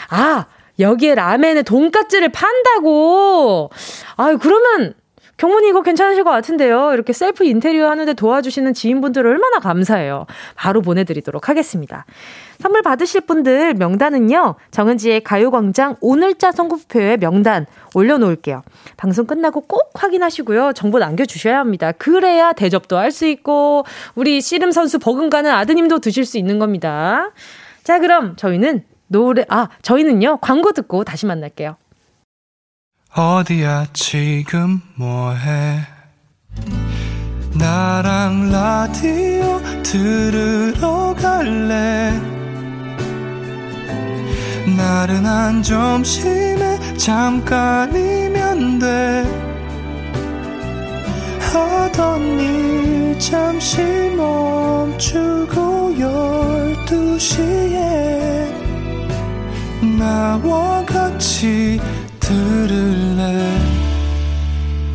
아, 여기에 라멘에 돈까스를 판다고. 아유, 그러면 경문이 이거 괜찮으실 것 같은데요. 이렇게 셀프 인테리어 하는데 도와주시는 지인분들 얼마나 감사해요. 바로 보내드리도록 하겠습니다. 선물 받으실 분들 명단은요, 정은지의 가요광장 오늘자 선곡표에 명단 올려놓을게요. 방송 끝나고 꼭 확인하시고요. 정보 남겨주셔야 합니다. 그래야 대접도 할 수 있고 우리 씨름 선수 버금가는 아드님도 드실 수 있는 겁니다. 자, 그럼 저희는 노래, 아, 저희는요, 광고 듣고 다시 만날게요. 어디야, 지금 뭐해? 나랑 라디오 들으러 갈래? 나른한 점심에 잠깐이면 돼. 하던 일 잠시 멈추고 열두 시에 나와 같이 들을래.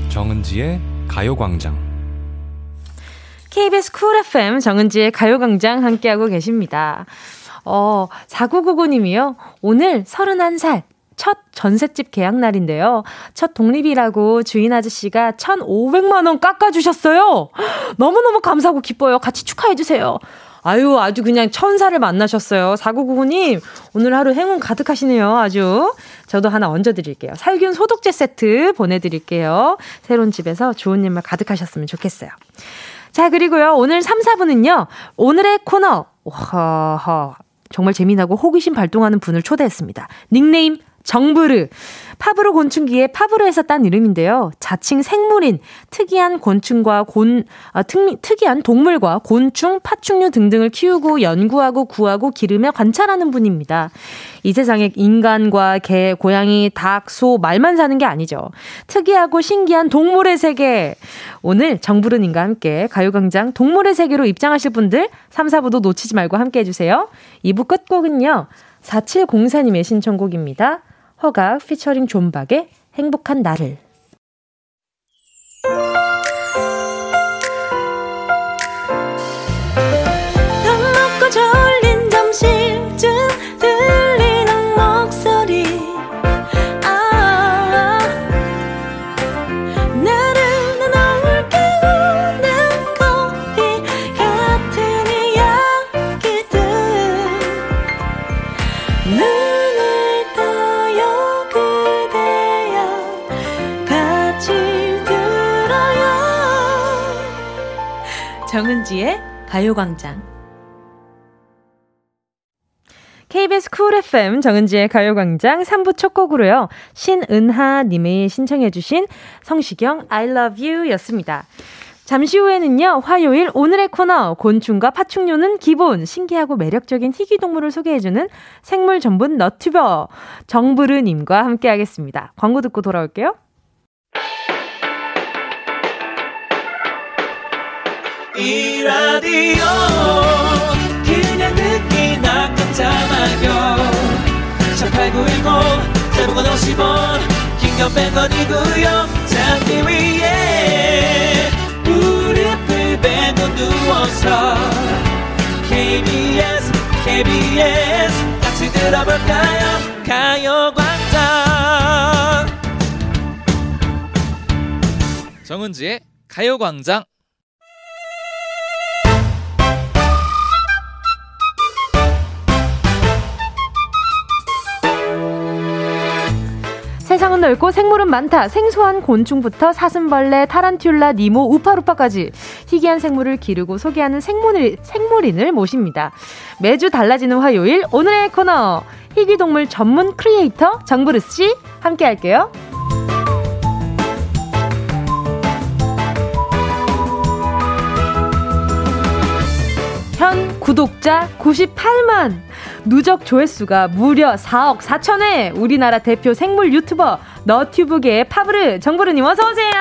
정은지의 가요광장. 케이비에스 쿨 에프엠 정은지의 가요광장 함께하고 계십니다. 어, 사구구구 님이요. 오늘 서른한 살. 첫 전셋집 계약 날인데요. 첫 독립이라고 주인 아저씨가 천오백만 원 깎아주셨어요. 너무너무 감사하고 기뻐요. 같이 축하해주세요. 아유, 아주 그냥 천사를 만나셨어요. 사구구구 님, 오늘 하루 행운 가득하시네요. 아주. 저도 하나 얹어드릴게요. 살균 소독제 세트 보내드릴게요. 새로운 집에서 좋은 일만 가득하셨으면 좋겠어요. 자, 그리고요. 오늘 삼, 사 부는요. 오늘의 코너. 허허. 정말 재미나고 호기심 발동하는 분을 초대했습니다. 닉네임. 정부르. 파브르 곤충기의 파브르에서 딴 이름인데요. 자칭 생물인 특이한 곤충과 곤, 아, 특, 특이한 동물과 곤충, 파충류 등등을 키우고 연구하고 구하고 기르며 관찰하는 분입니다. 이 세상에 인간과 개, 고양이, 닭, 소, 말만 사는 게 아니죠. 특이하고 신기한 동물의 세계. 오늘 정부르님과 함께 가요광장 동물의 세계로 입장하실 분들 삼, 사 부도 놓치지 말고 함께 해주세요. 이 부 끝곡은요. 사칠공사 님의 신청곡입니다. 허각 피처링 존박의 행복한 나를. 밥 먹고 졸린 점심쯤 들리는 목소리. 아, 나른한 나올 깨우는 커피 같은 이야기들. 눈을 떠요 그대여 같이 들어요. 정은지의 가요광장. 케이비에스 쿨 에프엠 정은지의 가요광장 삼 부 첫 곡으로요. 신은하님이 신청해 주신 성시경 I love you 였습니다. 잠시 후에는요. 화요일 오늘의 코너 곤충과 파충류는 기본 신기하고 매력적인 희귀동물을 소개해주는 생물 전문 너튜버 정부르님과 함께하겠습니다. 광고 듣고 돌아올게요. 이 라디오 그냥 듣기나 깜짝마요 일팔구일공 대부분 오십 원 긴건 백 원이고요 잡기 위해 무릎을 베고 누워서 케이비에스 케이비에스 같이 들어볼까요 가요광장 정은지의 가요광장. 세상은 넓고 생물은 많다. 생소한 곤충부터 사슴벌레, 타란툴라, 니모, 우파루파까지 희귀한 생물을 기르고 소개하는 생물인, 생물인을 모십니다. 매주 달라지는 화요일 오늘의 코너 희귀동물 전문 크리에이터 정부르 씨 함께할게요. 현 구독자 구십팔만, 누적 조회수가 무려 사억 사천회, 우리나라 대표 생물 유튜버 너튜브계의 파브르 정부르님 어서오세요.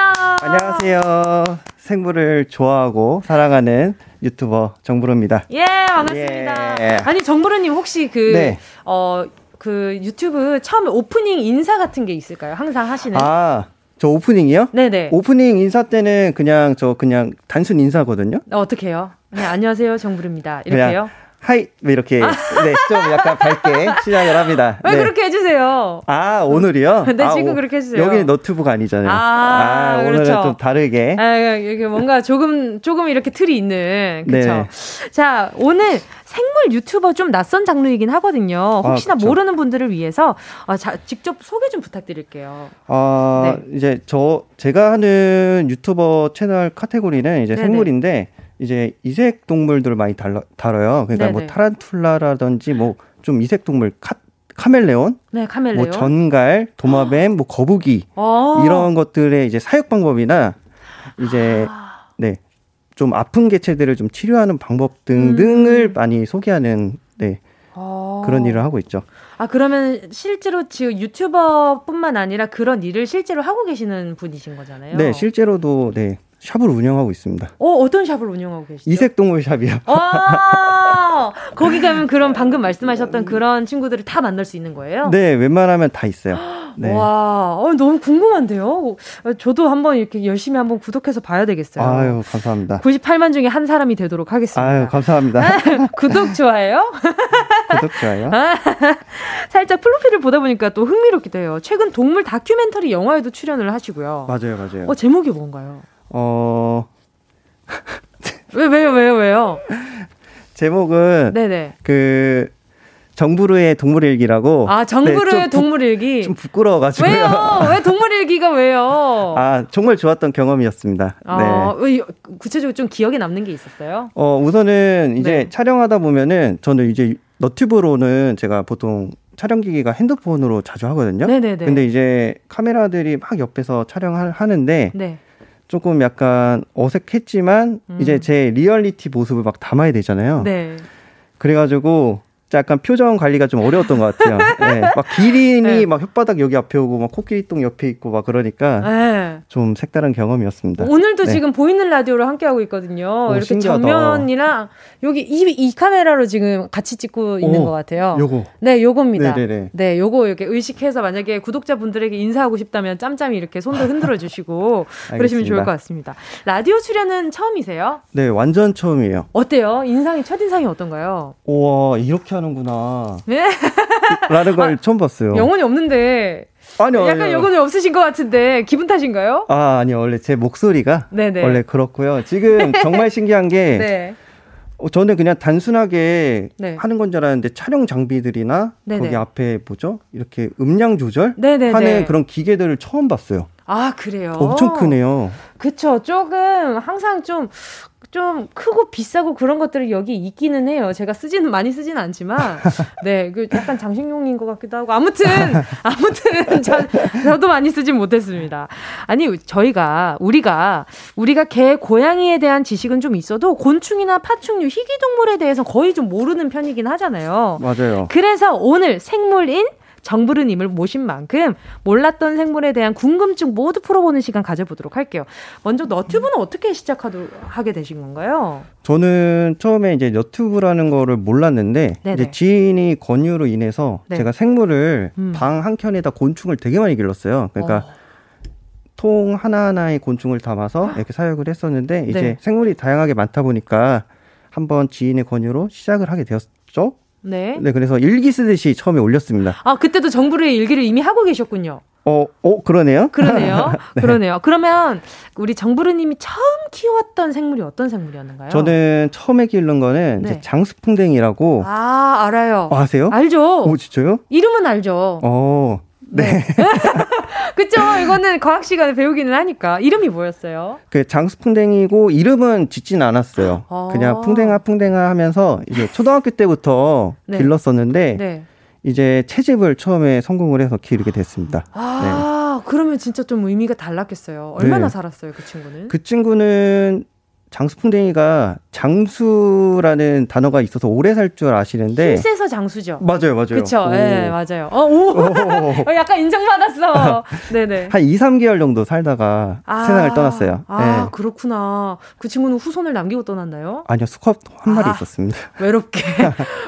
안녕하세요. 생물을 좋아하고 사랑하는 유튜버 정부르입니다. 예, 반갑습니다. 예. 아니 정부르님 혹시 그 네. 어, 그 유튜브 처음 오프닝 인사 같은 게 있을까요? 항상 하시는. 아. 저 오프닝이요? 네네. 오프닝 인사 때는 그냥 저 그냥 단순 인사거든요. 어, 어떻게 해요? 네, 안녕하세요 정부르입니다. 이렇게요? 하이 이렇게 아. 네, 좀 약간 밝게 시작을 합니다. 왜 네. 그렇게 해주세요? 아 오늘이요? 네 지금 아, 그렇게 해주세요. 여기는 너튜브가 아니잖아요. 아, 아 오늘은 그렇죠. 좀 다르게. 아 이렇게 뭔가 조금 조금 이렇게 틀이 있는 그렇죠. 네. 자 오늘 생물 유튜버 좀 낯선 장르이긴 하거든요. 혹시나 아, 그렇죠. 모르는 분들을 위해서 아, 자, 직접 소개 좀 부탁드릴게요. 아 네. 이제 저 제가 하는 유튜버 채널 카테고리는 이제 네네. 생물인데. 이제 이색 동물들을 많이 달러, 다뤄요. 그러니까 네네. 뭐 타란툴라라든지 뭐 좀 이색 동물 카, 카멜레온, 네, 카멜레온, 뭐 전갈, 도마뱀, 아. 뭐 거북이 아. 이런 것들의 이제 사육 방법이나 이제 아. 네, 좀 아픈 개체들을 좀 치료하는 방법 등 등을 음. 많이 소개하는 네. 아. 그런 일을 하고 있죠. 아 그러면 실제로 지금 유튜버뿐만 아니라 그런 일을 실제로 하고 계시는 분이신 거잖아요. 네, 실제로도 네. 샵을 운영하고 있습니다. 어, 어떤 샵을 운영하고 계시죠? 이색동물 샵이요. 아, 거기 가면 그런 방금 말씀하셨던 그런 친구들을 다 만날 수 있는 거예요? 네, 웬만하면 다 있어요. 네. 와, 어, 너무 궁금한데요. 저도 한번 이렇게 열심히 한번 구독해서 봐야 되겠어요. 아유, 감사합니다. 구십팔만 중에 한 사람이 되도록 하겠습니다. 아유, 감사합니다. 구독 좋아해요? 구독 좋아요? 아, 살짝 프로필을 보다 보니까 또 흥미롭기도 해요. 최근 동물 다큐멘터리 영화에도 출연을 하시고요. 맞아요, 맞아요. 어, 제목이 뭔가요? 어, 왜, 왜요, 왜요, 왜요? 제목은 네네. 그 정부르의 동물일기라고. 아, 정부르의 네, 동물일기. 좀 부끄러워가지고요. 왜요? 왜 동물일기가 왜요? 아, 정말 좋았던 경험이었습니다. 아, 네. 구체적으로 좀 기억에 남는 게 있었어요? 어, 우선은 이제 네. 촬영하다 보면은 저는 이제 너튜브로는 제가 보통 촬영기기가 핸드폰으로 자주 하거든요. 네네네. 근데 이제 카메라들이 막 옆에서 촬영하는데. 네. 조금 약간 어색했지만 음. 이제 제 리얼리티 모습을 막 담아야 되잖아요. 네. 그래가지고 약간 표정 관리가 좀 어려웠던 것 같아요. 네. 막 기린이 네. 막 혓바닥 여기 앞에 오고 막 코끼리똥 옆에 있고 막 그러니까 네. 좀 색다른 경험이었습니다. 오늘도 네. 지금 보이는 라디오로 함께하고 있거든요. 오, 이렇게 신기하다. 정면이랑 여기 이, 이 카메라로 지금 같이 찍고 있는 오, 것 같아요. 요거. 네, 요겁니다. 네네네. 네, 요거 이렇게 의식해서 만약에 구독자분들에게 인사하고 싶다면 짬짬이 이렇게 손도 흔들어 주시고 그러시면 좋을 것 같습니다. 라디오 출연은 처음이세요? 네, 완전 처음이에요. 어때요? 인상이 첫인상이 어떤가요? 우와, 이렇게 하는 구나. 네? 라는 걸 아, 처음 봤어요. 영혼이 없는데. 아니요. 약간 아니요. 영혼이 없으신 것 같은데 기분 탓인가요? 아, 아니요. 원래 제 목소리가 네네. 원래 그렇고요. 지금 정말 신기한 게 네. 어, 저는 그냥 단순하게 네. 하는 건 줄 알았는데 촬영 장비들이나 네네. 거기 앞에 뭐죠? 이렇게 음량 조절 네네네. 하는 그런 기계들을 처음 봤어요. 아, 그래요? 엄청 크네요. 그쵸. 조금 항상 좀 좀 크고 비싸고 그런 것들이 여기 있기는 해요. 제가 쓰지는 많이 쓰지는 않지만, 네, 그 약간 장식용인 것 같기도 하고 아무튼 아무튼 저, 저도 많이 쓰진 못했습니다. 아니 저희가 우리가 우리가 개, 고양이에 대한 지식은 좀 있어도 곤충이나 파충류, 희귀동물에 대해서 거의 좀 모르는 편이긴 하잖아요. 맞아요. 그래서 오늘 생물인 정부르님을 모신 만큼 몰랐던 생물에 대한 궁금증 모두 풀어보는 시간 가져보도록 할게요. 먼저 너튜브는 어떻게 시작하게 되신 건가요? 저는 처음에 이제 너튜브라는 거를 몰랐는데 이제 지인이 권유로 인해서 네. 제가 생물을 음. 방 한 켠에다 곤충을 되게 많이 길렀어요. 그러니까 어. 통 하나하나의 곤충을 담아서 이렇게 사육을 했었는데 이제 네. 생물이 다양하게 많다 보니까 한번 지인의 권유로 시작을 하게 되었죠. 네. 네, 그래서 일기 쓰듯이 처음에 올렸습니다. 아, 그때도 정부르의 일기를 이미 하고 계셨군요. 어, 어, 그러네요. 그러네요. 네. 그러네요. 그러면 우리 정부르님이 처음 키웠던 생물이 어떤 생물이었는가요? 저는 처음에 키우는 거는 네. 이제 장수풍뎅이라고. 아, 알아요. 어, 아세요? 알죠. 오, 진짜요? 이름은 알죠. 어, 네. 네. 그쵸? 이거는 과학 시간에 배우기는 하니까. 이름이 뭐였어요? 그 장수풍뎅이고 이름은 짓진 않았어요. 아~ 그냥 풍뎅아 풍뎅아 하면서 이제 초등학교 때부터 네. 길렀었는데 네. 이제 채집을 처음에 성공을 해서 기르게 됐습니다. 아, 네. 그러면 진짜 좀 의미가 달랐겠어요. 얼마나 네. 살았어요, 그 친구는? 그 친구는 장수풍뎅이가 장수라는 단어가 있어서 오래 살 줄 아시는데 힘세서 장수죠. 맞아요, 맞아요. 그렇죠, 네, 맞아요. 어, 오, 오. 약간 인정받았어. 네네. 한 이, 삼 개월 정도 살다가 아, 세상을 떠났어요. 아, 네. 그렇구나. 그 친구는 후손을 남기고 떠났나요? 아니요, 수컷 한 마리 아, 있었습니다. 외롭게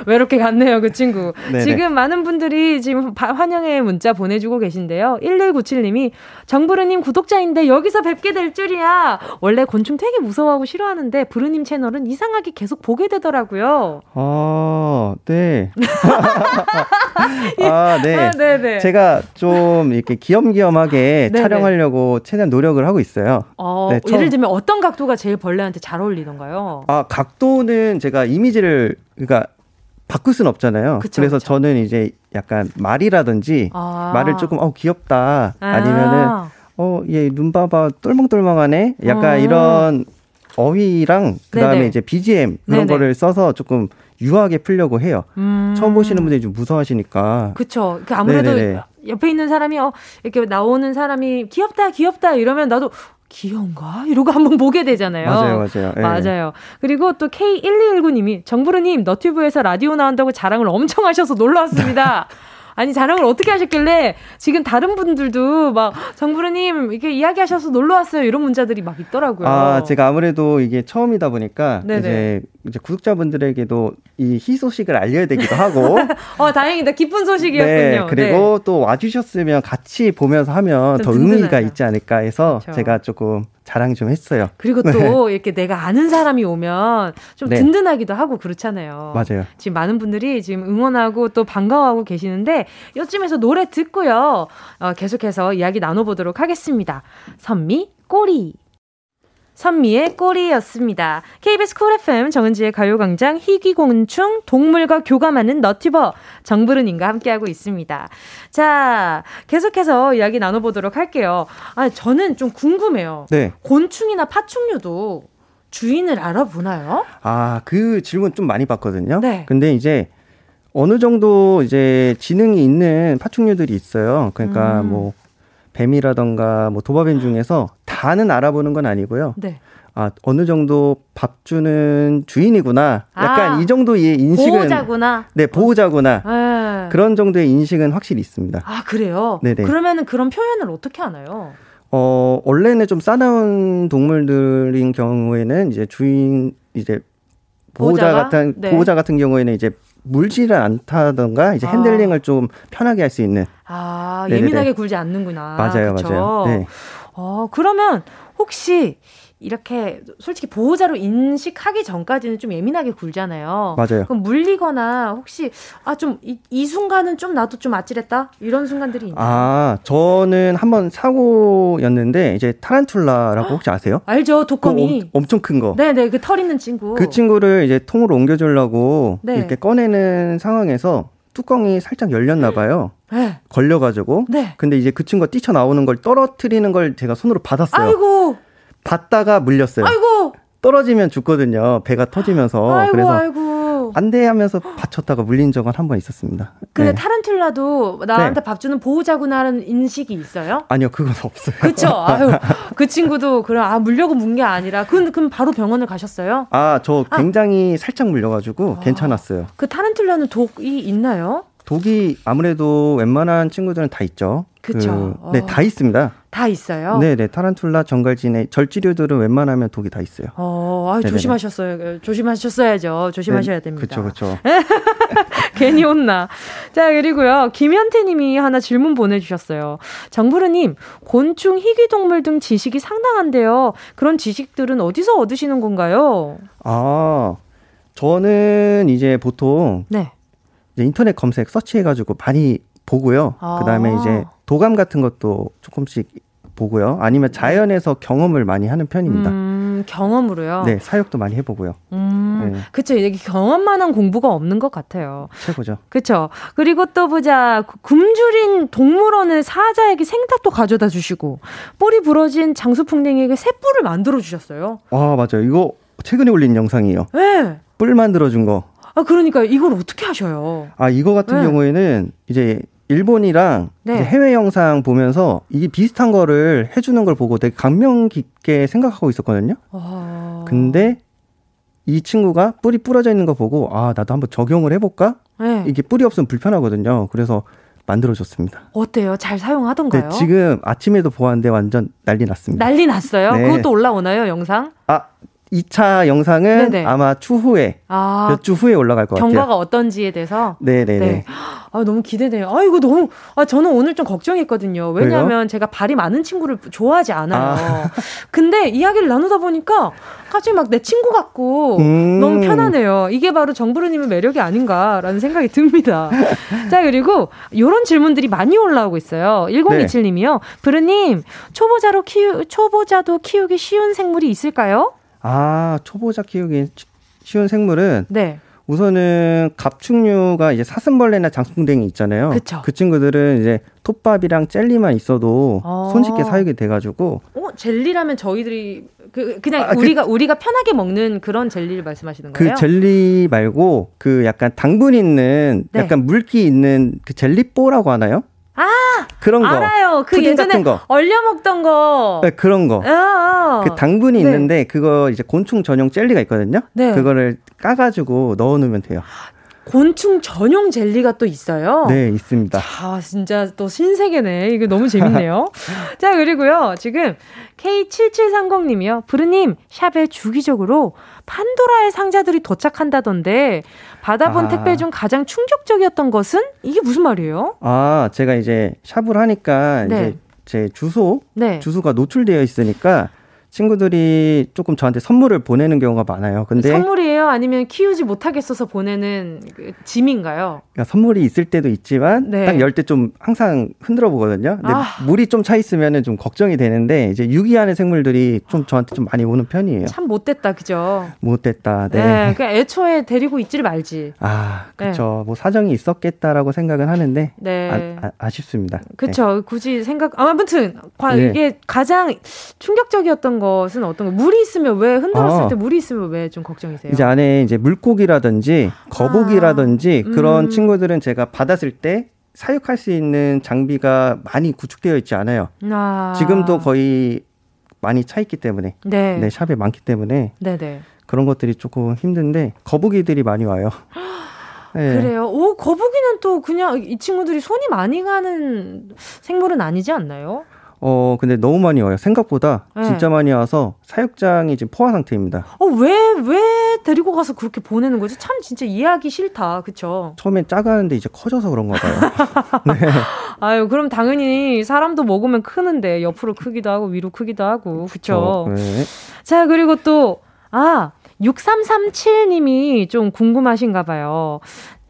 외롭게 갔네요, 그 친구. 네네. 지금 많은 분들이 지금 환영의 문자 보내주고 계신데요. 일일구칠님이 정부르님 구독자인데 여기서 뵙게 될 줄이야. 원래 곤충 되게 무서워하고 싫어. 싫어하는데 부르님 채널은 이상하게 계속 보게 되더라고요. 아, 네. 아, 네. 아, 네네. 제가 좀 이렇게 귀염귀염하게 네네. 촬영하려고 최대한 노력을 하고 있어요. 어, 네, 예를 들면 어떤 각도가 제일 벌레한테 잘 어울리던가요? 아, 각도는 제가 이미지를 그러니까 바꿀 순 없잖아요. 그쵸, 그래서 그쵸. 저는 이제 약간 말이라든지 아. 말을 조금 어 귀엽다 아. 아니면은 어 얘 눈 봐봐 똘망똘망하네 약간 아. 이런. 어휘랑 그다음에 네네. 이제 비지엠 그런 네네. 거를 써서 조금 유하게 풀려고 해요. 음... 처음 보시는 분들이 좀 무서워하시니까. 그렇죠. 그 아무래도 네네네. 옆에 있는 사람이 어, 이렇게 나오는 사람이 귀엽다 귀엽다 이러면 나도 귀여운가? 이러고 한번 보게 되잖아요. 맞아요. 맞아요. 예. 맞아요. 그리고 또 케이 일이일구님이 정부르님 너튜브에서 라디오 나온다고 자랑을 엄청 하셔서 놀라웠습니다. 아니 자랑을 어떻게 하셨길래 지금 다른 분들도 막 정부르님 이렇게 이야기하셔서 놀러 왔어요 이런 문자들이 막 있더라고요. 아 제가 아무래도 이게 처음이다 보니까 이제, 이제 구독자분들에게도 이 희소식을 알려야 되기도 하고. 어 다행이다 기쁜 소식이었군요. 네 그리고 네. 또 와주셨으면 같이 보면서 하면 더 든든하죠. 의미가 있지 않을까 해서 그렇죠. 제가 조금. 자랑 좀 했어요. 그리고 또 네. 이렇게 내가 아는 사람이 오면 좀 네. 든든하기도 하고 그렇잖아요. 맞아요. 지금 많은 분들이 지금 응원하고 또 반가워하고 계시는데 요쯤에서 노래 듣고요. 어, 계속해서 이야기 나눠보도록 하겠습니다. 선미 꼬리. 선미의 꼬리였습니다. 케이비에스 쿨 에프엠 정은지의 가요광장 희귀곤충 동물과 교감하는 너튜버 정부르님과 함께하고 있습니다. 자 계속해서 이야기 나눠보도록 할게요. 아 저는 좀 궁금해요. 네. 곤충이나 파충류도 주인을 알아보나요? 아 그 질문 좀 많이 받거든요. 네. 근데 이제 어느 정도 이제 지능이 있는 파충류들이 있어요. 그러니까 음. 뭐. 뱀이라던가 뭐 도마뱀 중에서 다는 알아보는 건 아니고요. 네. 아 어느 정도 밥 주는 주인이구나. 약간 아, 이 정도의 인식은 보호자구나. 네 보호자구나. 네. 그런 정도의 인식은 확실히 있습니다. 아 그래요? 네네. 그러면은 그런 표현을 어떻게 하나요? 어 원래는 좀 싸나운 동물들인 경우에는 이제 주인 이제 보호자 보호자가? 같은 네. 보호자 같은 경우에는 이제 물지를 않다던가 이제 아. 핸들링을 좀 편하게 할 수 있는. 아 네네네. 예민하게 굴지 않는구나. 맞아요, 그쵸? 맞아요. 네. 어 그러면 혹시 이렇게 솔직히 보호자로 인식하기 전까지는 좀 예민하게 굴잖아요. 맞아요. 그럼 물리거나 혹시 아 좀 이 이 순간은 좀 나도 좀 아찔했다 이런 순간들이 있나요? 아 저는 한번 사고였는데 이제 타란툴라라고 혹시 아세요? 알죠, 독거미. 그, 엄청 큰 거. 네네, 그 털 있는 친구. 그 친구를 이제 통으로 옮겨주려고 네. 이렇게 꺼내는 상황에서. 뚜껑이 살짝 열렸나 봐요. 네. 걸려가지고. 네. 근데 이제 그 친구가 뛰쳐나오는 걸 떨어뜨리는 걸 제가 손으로 받았어요. 아이고. 받다가 물렸어요. 아이고. 떨어지면 죽거든요. 배가 터지면서. 아이고, 그래서 아이고. 안 돼 하면서 받쳤다가 물린 적은 한 번 있었습니다. 근데 네. 타란툴라도 나한테 네. 밥 주는 보호자구나 하는 인식이 있어요? 아니요. 그건 없어요. 그쵸. 아유, 그 친구도 그럼 아 물려고 문 게 아니라 그럼, 그럼 바로 병원을 가셨어요? 아, 저 굉장히 아. 살짝 물려가지고 아. 괜찮았어요. 그 타란툴라는 독이 있나요? 독이 아무래도 웬만한 친구들은 다 있죠. 그쵸. 그, 네, 어. 다 있습니다. 다 있어요? 네네. 타란툴라, 정갈지네, 절지류들은 웬만하면 독이 다 있어요. 어, 아유, 조심하셨어요. 조심하셨어야죠. 조심하셔야 됩니다. 그쵸, 그쵸. 괜히 혼나. 자, 그리고요. 김현태 님이 하나 질문 보내주셨어요. 정부르님, 곤충, 희귀동물 등 지식이 상당한데요. 그런 지식들은 어디서 얻으시는 건가요? 아, 저는 이제 보통 네. 이제 인터넷 검색, 서치해가지고 많이 보고요. 아. 그다음에 이제 도감 같은 것도 조금씩 보고요. 아니면 자연에서 경험을 많이 하는 편입니다. 음, 경험으로요? 네. 사육도 많이 해보고요. 음, 네. 그렇죠. 경험만한 공부가 없는 것 같아요. 최고죠. 그렇죠. 그리고 또 보자. 굶주린 동물원의 사자에게 생닭도 가져다 주시고 뿔이 부러진 장수풍뎅이에게 새뿔을 만들어 주셨어요. 아 맞아요. 이거 최근에 올린 영상이에요. 네. 뿔 만들어준 거. 아 그러니까 이걸 어떻게 하셔요? 아 이거 같은 네. 경우에는 이제 일본이랑 네. 이제 해외 영상 보면서 이게 비슷한 거를 해주는 걸 보고 되게 감명 깊게 생각하고 있었거든요. 아... 근데 이 친구가 뿔이 부러져 있는 거 보고 아 나도 한번 적용을 해볼까? 네. 이게 뿔이 없으면 불편하거든요. 그래서 만들어줬습니다. 어때요? 잘 사용하던가요? 네, 지금 아침에도 보았는데 완전 난리 났습니다. 난리 났어요? 네. 그것도 올라오나요 영상? 아 이 차 영상은 네네. 아마 추후에 아, 몇 주 후에 올라갈 것 경과가 같아요. 경과가 어떤지에 대해서? 네네네. 네. 아, 너무 기대돼요. 아, 이거 너무, 아, 저는 오늘 좀 걱정했거든요. 왜냐하면 왜요? 제가 발이 많은 친구를 좋아하지 않아요. 아. 근데 이야기를 나누다 보니까 갑자기 막 내 친구 같고 음. 너무 편하네요. 이게 바로 정부르님의 매력이 아닌가라는 생각이 듭니다. 자, 그리고 이런 질문들이 많이 올라오고 있어요. 천이십칠님이요. 네. 부르님, 초보자로 키우, 초보자도 키우기 쉬운 생물이 있을까요? 아, 초보자 키우기 쉬운 생물은 네. 우선은 갑충류가 이제 사슴벌레나 장수풍뎅이 있잖아요. 그쵸. 그 친구들은 이제 톱밥이랑 젤리만 있어도 아. 손쉽게 사육이 돼가지고. 어, 젤리라면 저희들이 그 그냥 아, 우리가 그, 우리가 편하게 먹는 그런 젤리를 말씀하시는 거예요? 그 젤리 말고 그 약간 당분 있는 네. 약간 물기 있는 그 젤리뽀라고 하나요? 아 그런 거 알아요. 그 예전에 얼려 먹던 거. 네, 그런 거. 아, 아. 그 당분이 네. 있는데 그거 이제 곤충 전용 젤리가 있거든요. 네. 그거를 까가지고 넣어놓으면 돼요. 곤충 전용 젤리가 또 있어요. 네, 있습니다. 아, 진짜 또 신세계네. 이거 너무 재밌네요. 자, 그리고요. 지금 케이 칠칠삼공님이요. 부르님, 샵에 주기적으로 판도라의 상자들이 도착한다던데 받아본 아. 택배 중 가장 충격적이었던 것은? 이게 무슨 말이에요? 아, 제가 이제 샵을 하니까 네. 이제 제 주소, 네. 주소가 노출되어 있으니까 친구들이 조금 저한테 선물을 보내는 경우가 많아요. 근데 선물이에요? 아니면 키우지 못하겠어서 보내는 그 짐인가요? 그러니까 선물이 있을 때도 있지만 네. 딱 열 때 좀 항상 흔들어 보거든요. 근데 아. 물이 좀 차 있으면 좀 걱정이 되는데 이제 유기하는 생물들이 좀 저한테 좀 많이 오는 편이에요. 참 못됐다, 그죠? 못됐다. 네. 네. 그러니까 애초에 데리고 있지를 말지. 아, 그렇죠. 네. 뭐 사정이 있었겠다라고 생각은 하는데 네. 아, 아, 아쉽습니다. 그렇죠. 네. 굳이 생각. 아, 아무튼 과, 네. 이게 가장 충격적이었던 거. 것은 어떤 거? 물이 있으면 왜 흔들었을 아, 때 물이 있으면 왜 좀 걱정이세요? 이제 안에 이제 물고기라든지 거북이라든지 아, 그런 음. 친구들은 제가 받았을 때 사육할 수 있는 장비가 많이 구축되어 있지 않아요. 아. 지금도 거의 많이 차 있기 때문에 네, 네 샵에 많기 때문에 네네. 그런 것들이 조금 힘든데 거북이들이 많이 와요. 네. 그래요. 오, 거북이는 또 그냥 이 친구들이 손이 많이 가는 생물은 아니지 않나요? 어 근데 너무 많이 와요. 생각보다 네. 진짜 많이 와서 사육장이 지금 포화 상태입니다. 어 왜 왜 데리고 가서 그렇게 보내는 거지? 참 진짜 이해하기 싫다. 그렇죠? 처음엔 작았는데 이제 커져서 그런가 봐요. 네. 아유 그럼 당연히 사람도 먹으면 크는데 옆으로 크기도 하고 위로 크기도 하고 그렇죠? 네. 자 그리고 또 아 육삼삼칠님이 좀 궁금하신가 봐요.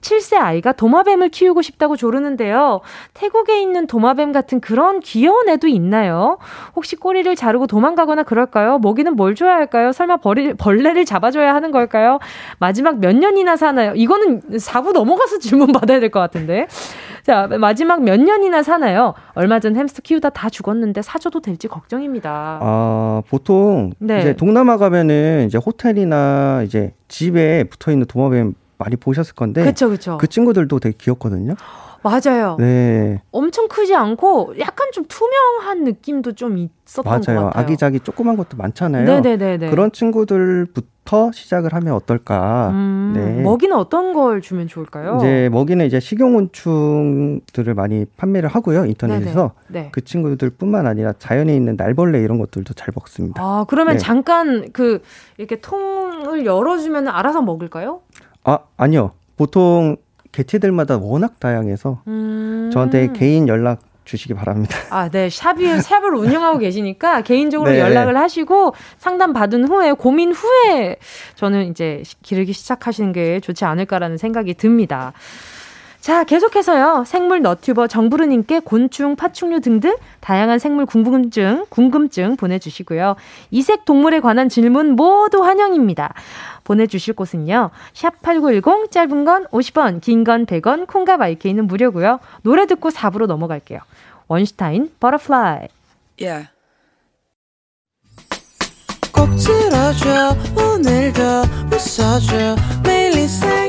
칠 세 아이가 도마뱀을 키우고 싶다고 조르는데요. 태국에 있는 도마뱀 같은 그런 귀여운 애도 있나요? 혹시 꼬리를 자르고 도망가거나 그럴까요? 먹이는 뭘 줘야 할까요? 설마 벌이, 벌레를 잡아줘야 하는 걸까요? 마지막 몇 년이나 사나요? 이거는 사 부 넘어가서 질문 받아야 될 것 같은데. 자, 마지막 몇 년이나 사나요? 얼마 전 햄스터 키우다 다 죽었는데 사줘도 될지 걱정입니다. 아, 보통 네. 이제 동남아 가면은 이제 호텔이나 이제 집에 붙어 있는 도마뱀 많이 보셨을 건데 그쵸, 그쵸. 그 친구들도 되게 귀엽거든요. 맞아요. 네. 엄청 크지 않고 약간 좀 투명한 느낌도 좀 있었던 맞아요. 것 같아요. 아기자기 조그만 것도 많잖아요. 네네네네. 그런 친구들부터 시작을 하면 어떨까. 음, 네. 먹이는 어떤 걸 주면 좋을까요? 이제 먹이는 이제 식용곤충들을 많이 판매를 하고요. 인터넷에서. 네. 그 친구들뿐만 아니라 자연에 있는 날벌레 이런 것들도 잘 먹습니다. 아 그러면 네. 잠깐 그 이렇게 통을 열어주면 알아서 먹을까요? 아, 아니요. 보통 개체들마다 워낙 다양해서 음... 저한테 개인 연락 주시기 바랍니다. 아, 네. 샵이, 샵을 운영하고 계시니까 개인적으로 네. 연락을 하시고 상담 받은 후에, 고민 후에 저는 이제 기르기 시작하시는 게 좋지 않을까라는 생각이 듭니다. 자, 계속해서요. 생물 너튜버 정부르님께 곤충, 파충류 등등 다양한 생물 궁금증, 궁금증 보내주시고요. 이색 동물에 관한 질문 모두 환영입니다. 보내주실 곳은요. 샵팔구일공 짧은 건 오십 원, 긴 건 백 원, 콩과 마이케이는 무료고요. 노래 듣고 사 부로 넘어갈게요. 원슈타인, 버터플라이. Yeah. 꼭 들어줘, 오늘도 웃어줘, 매일 인생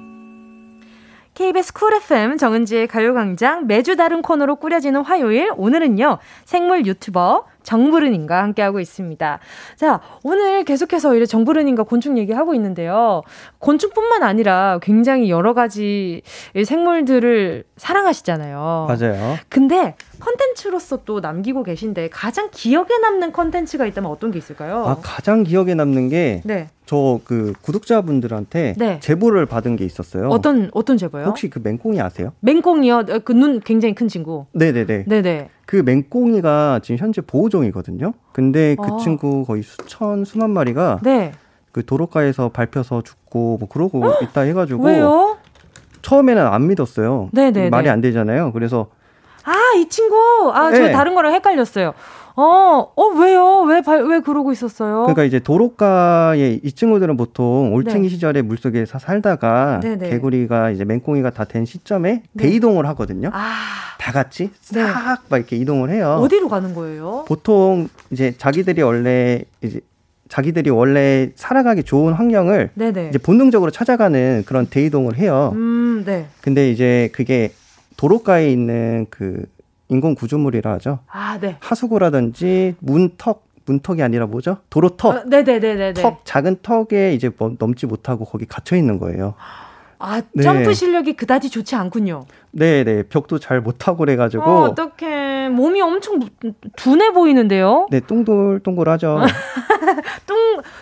케이비에스 쿨 에프엠 정은지의 가요광장, 매주 다른 코너로 꾸려지는 화요일, 오늘은요 생물 유튜버 정부르님과 함께하고 있습니다. 자, 오늘 계속해서 이래 정부르님과 곤충 얘기하고 있는데요. 곤충뿐만 아니라 굉장히 여러 가지 생물들을 사랑하시잖아요. 맞아요. 근데 컨텐츠로서 또 남기고 계신데 가장 기억에 남는 컨텐츠가 있다면 어떤 게 있을까요? 아, 가장 기억에 남는 게 네. 저 그 구독자분들한테 네. 제보를 받은 게 있었어요. 어떤 어떤 제보요? 혹시 그 맹꽁이 아세요? 맹꽁이요? 그 눈 굉장히 큰 친구. 네네네. 네네. 그 맹꽁이가 지금 현재 보호종이거든요. 근데 그 아. 친구 거의 수천 수만 마리가 네. 그 도로가에서 밟혀서 죽고 뭐 그러고 헉! 있다 해가지고 왜요? 처음에는 안 믿었어요. 네네네. 말이 안 되잖아요. 그래서 아, 이 친구 아, 네. 저 다른 거랑 헷갈렸어요. 어, 어 왜요? 왜, 왜 그러고 있었어요? 그러니까 이제 도로가에 이 친구들은 보통 올챙이 네. 시절에 물속에 살다가 네네. 개구리가 이제 맹꽁이가 다 된 시점에 네. 대이동을 하거든요. 아. 다 같이 네. 싹 막 이렇게 이동을 해요. 어디로 가는 거예요? 보통 이제 자기들이 원래 이제 자기들이 원래 살아가기 좋은 환경을 네네. 이제 본능적으로 찾아가는 그런 대이동을 해요. 음, 네. 근데 이제 그게 도로가에 있는 그 인공 구조물이라 하죠. 아, 네. 하수구라든지 문턱, 문턱이 아니라 뭐죠? 도로턱. 아, 네네네네. 턱, 작은 턱에 이제 넘지 못하고 거기 갇혀 있는 거예요. 아, 네. 점프 실력이 그다지 좋지 않군요. 네네. 벽도 잘 못하고 그래가지고. 어, 어떡해. 몸이 엄청 둔해 보이는데요? 네, 둥글둥글하죠. 둥,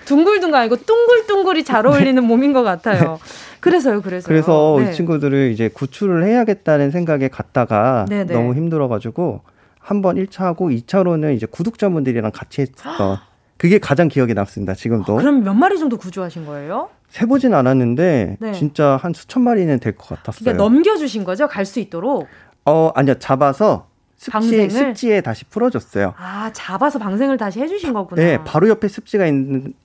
둥글둥글 아니고 둥글둥글이 잘 어울리는 네. 몸인 것 같아요. 그래서요, 그래서요. 그래서 네. 이 친구들을 이제 구출을 해야겠다는 생각에 갔다가 네네. 너무 힘들어가지고 한번 일 차하고 이 차로는 이제 구독자분들이랑 같이 했던 그게 가장 기억에 남습니다, 지금도. 아, 그럼 몇 마리 정도 구조하신 거예요? 세보진 않았는데 네. 진짜 한 수천 마리는 될 것 같았어요. 그러니까 넘겨주신 거죠? 갈 수 있도록? 어, 아니요. 잡아서 습지, 습지에 다시 풀어줬어요. 아, 잡아서 방생을 다시 해주신 거구나. 네, 바로 옆에 습지가 있,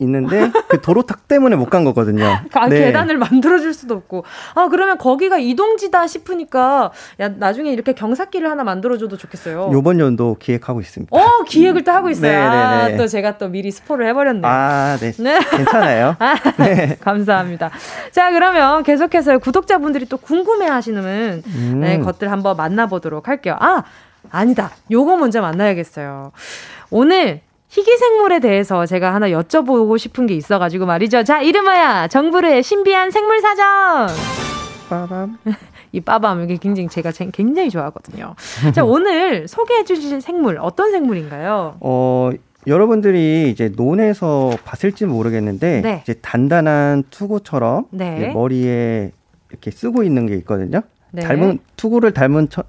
있는데 그 도로탁 때문에 못 간 거거든요. 아, 네. 계단을 만들어줄 수도 없고. 아, 그러면 거기가 이동지다 싶으니까 야, 나중에 이렇게 경사길을 하나 만들어줘도 좋겠어요. 이번 연도 기획하고 있습니다. 어, 기획을 또 하고 있어요. 아, 또 제가 또 미리 스포를 해버렸네요. 아, 네, 네. 괜찮아요. 아, 네. 감사합니다. 자, 그러면 계속해서 구독자분들이 또 궁금해하시는 음. 네, 것들 한번 만나보도록 할게요. 아, 아니다. 요거 먼저 만나야겠어요. 오늘 희귀생물에 대해서 제가 하나 여쭤보고 싶은 게 있어가지고 말이죠. 자, 이름하여 정부르의 신비한 생물사전. 빠밤. 이 빠밤 이게 굉장히 제가 굉장히 좋아하거든요. 자, 오늘 소개해 주실 생물 어떤 생물인가요? 어, 여러분들이 이제 논에서 봤을지 모르겠는데 네. 이제 단단한 투구처럼 네. 이제 머리에 이렇게 쓰고 있는 게 있거든요. 네. 닮은 투구를 닮은 처...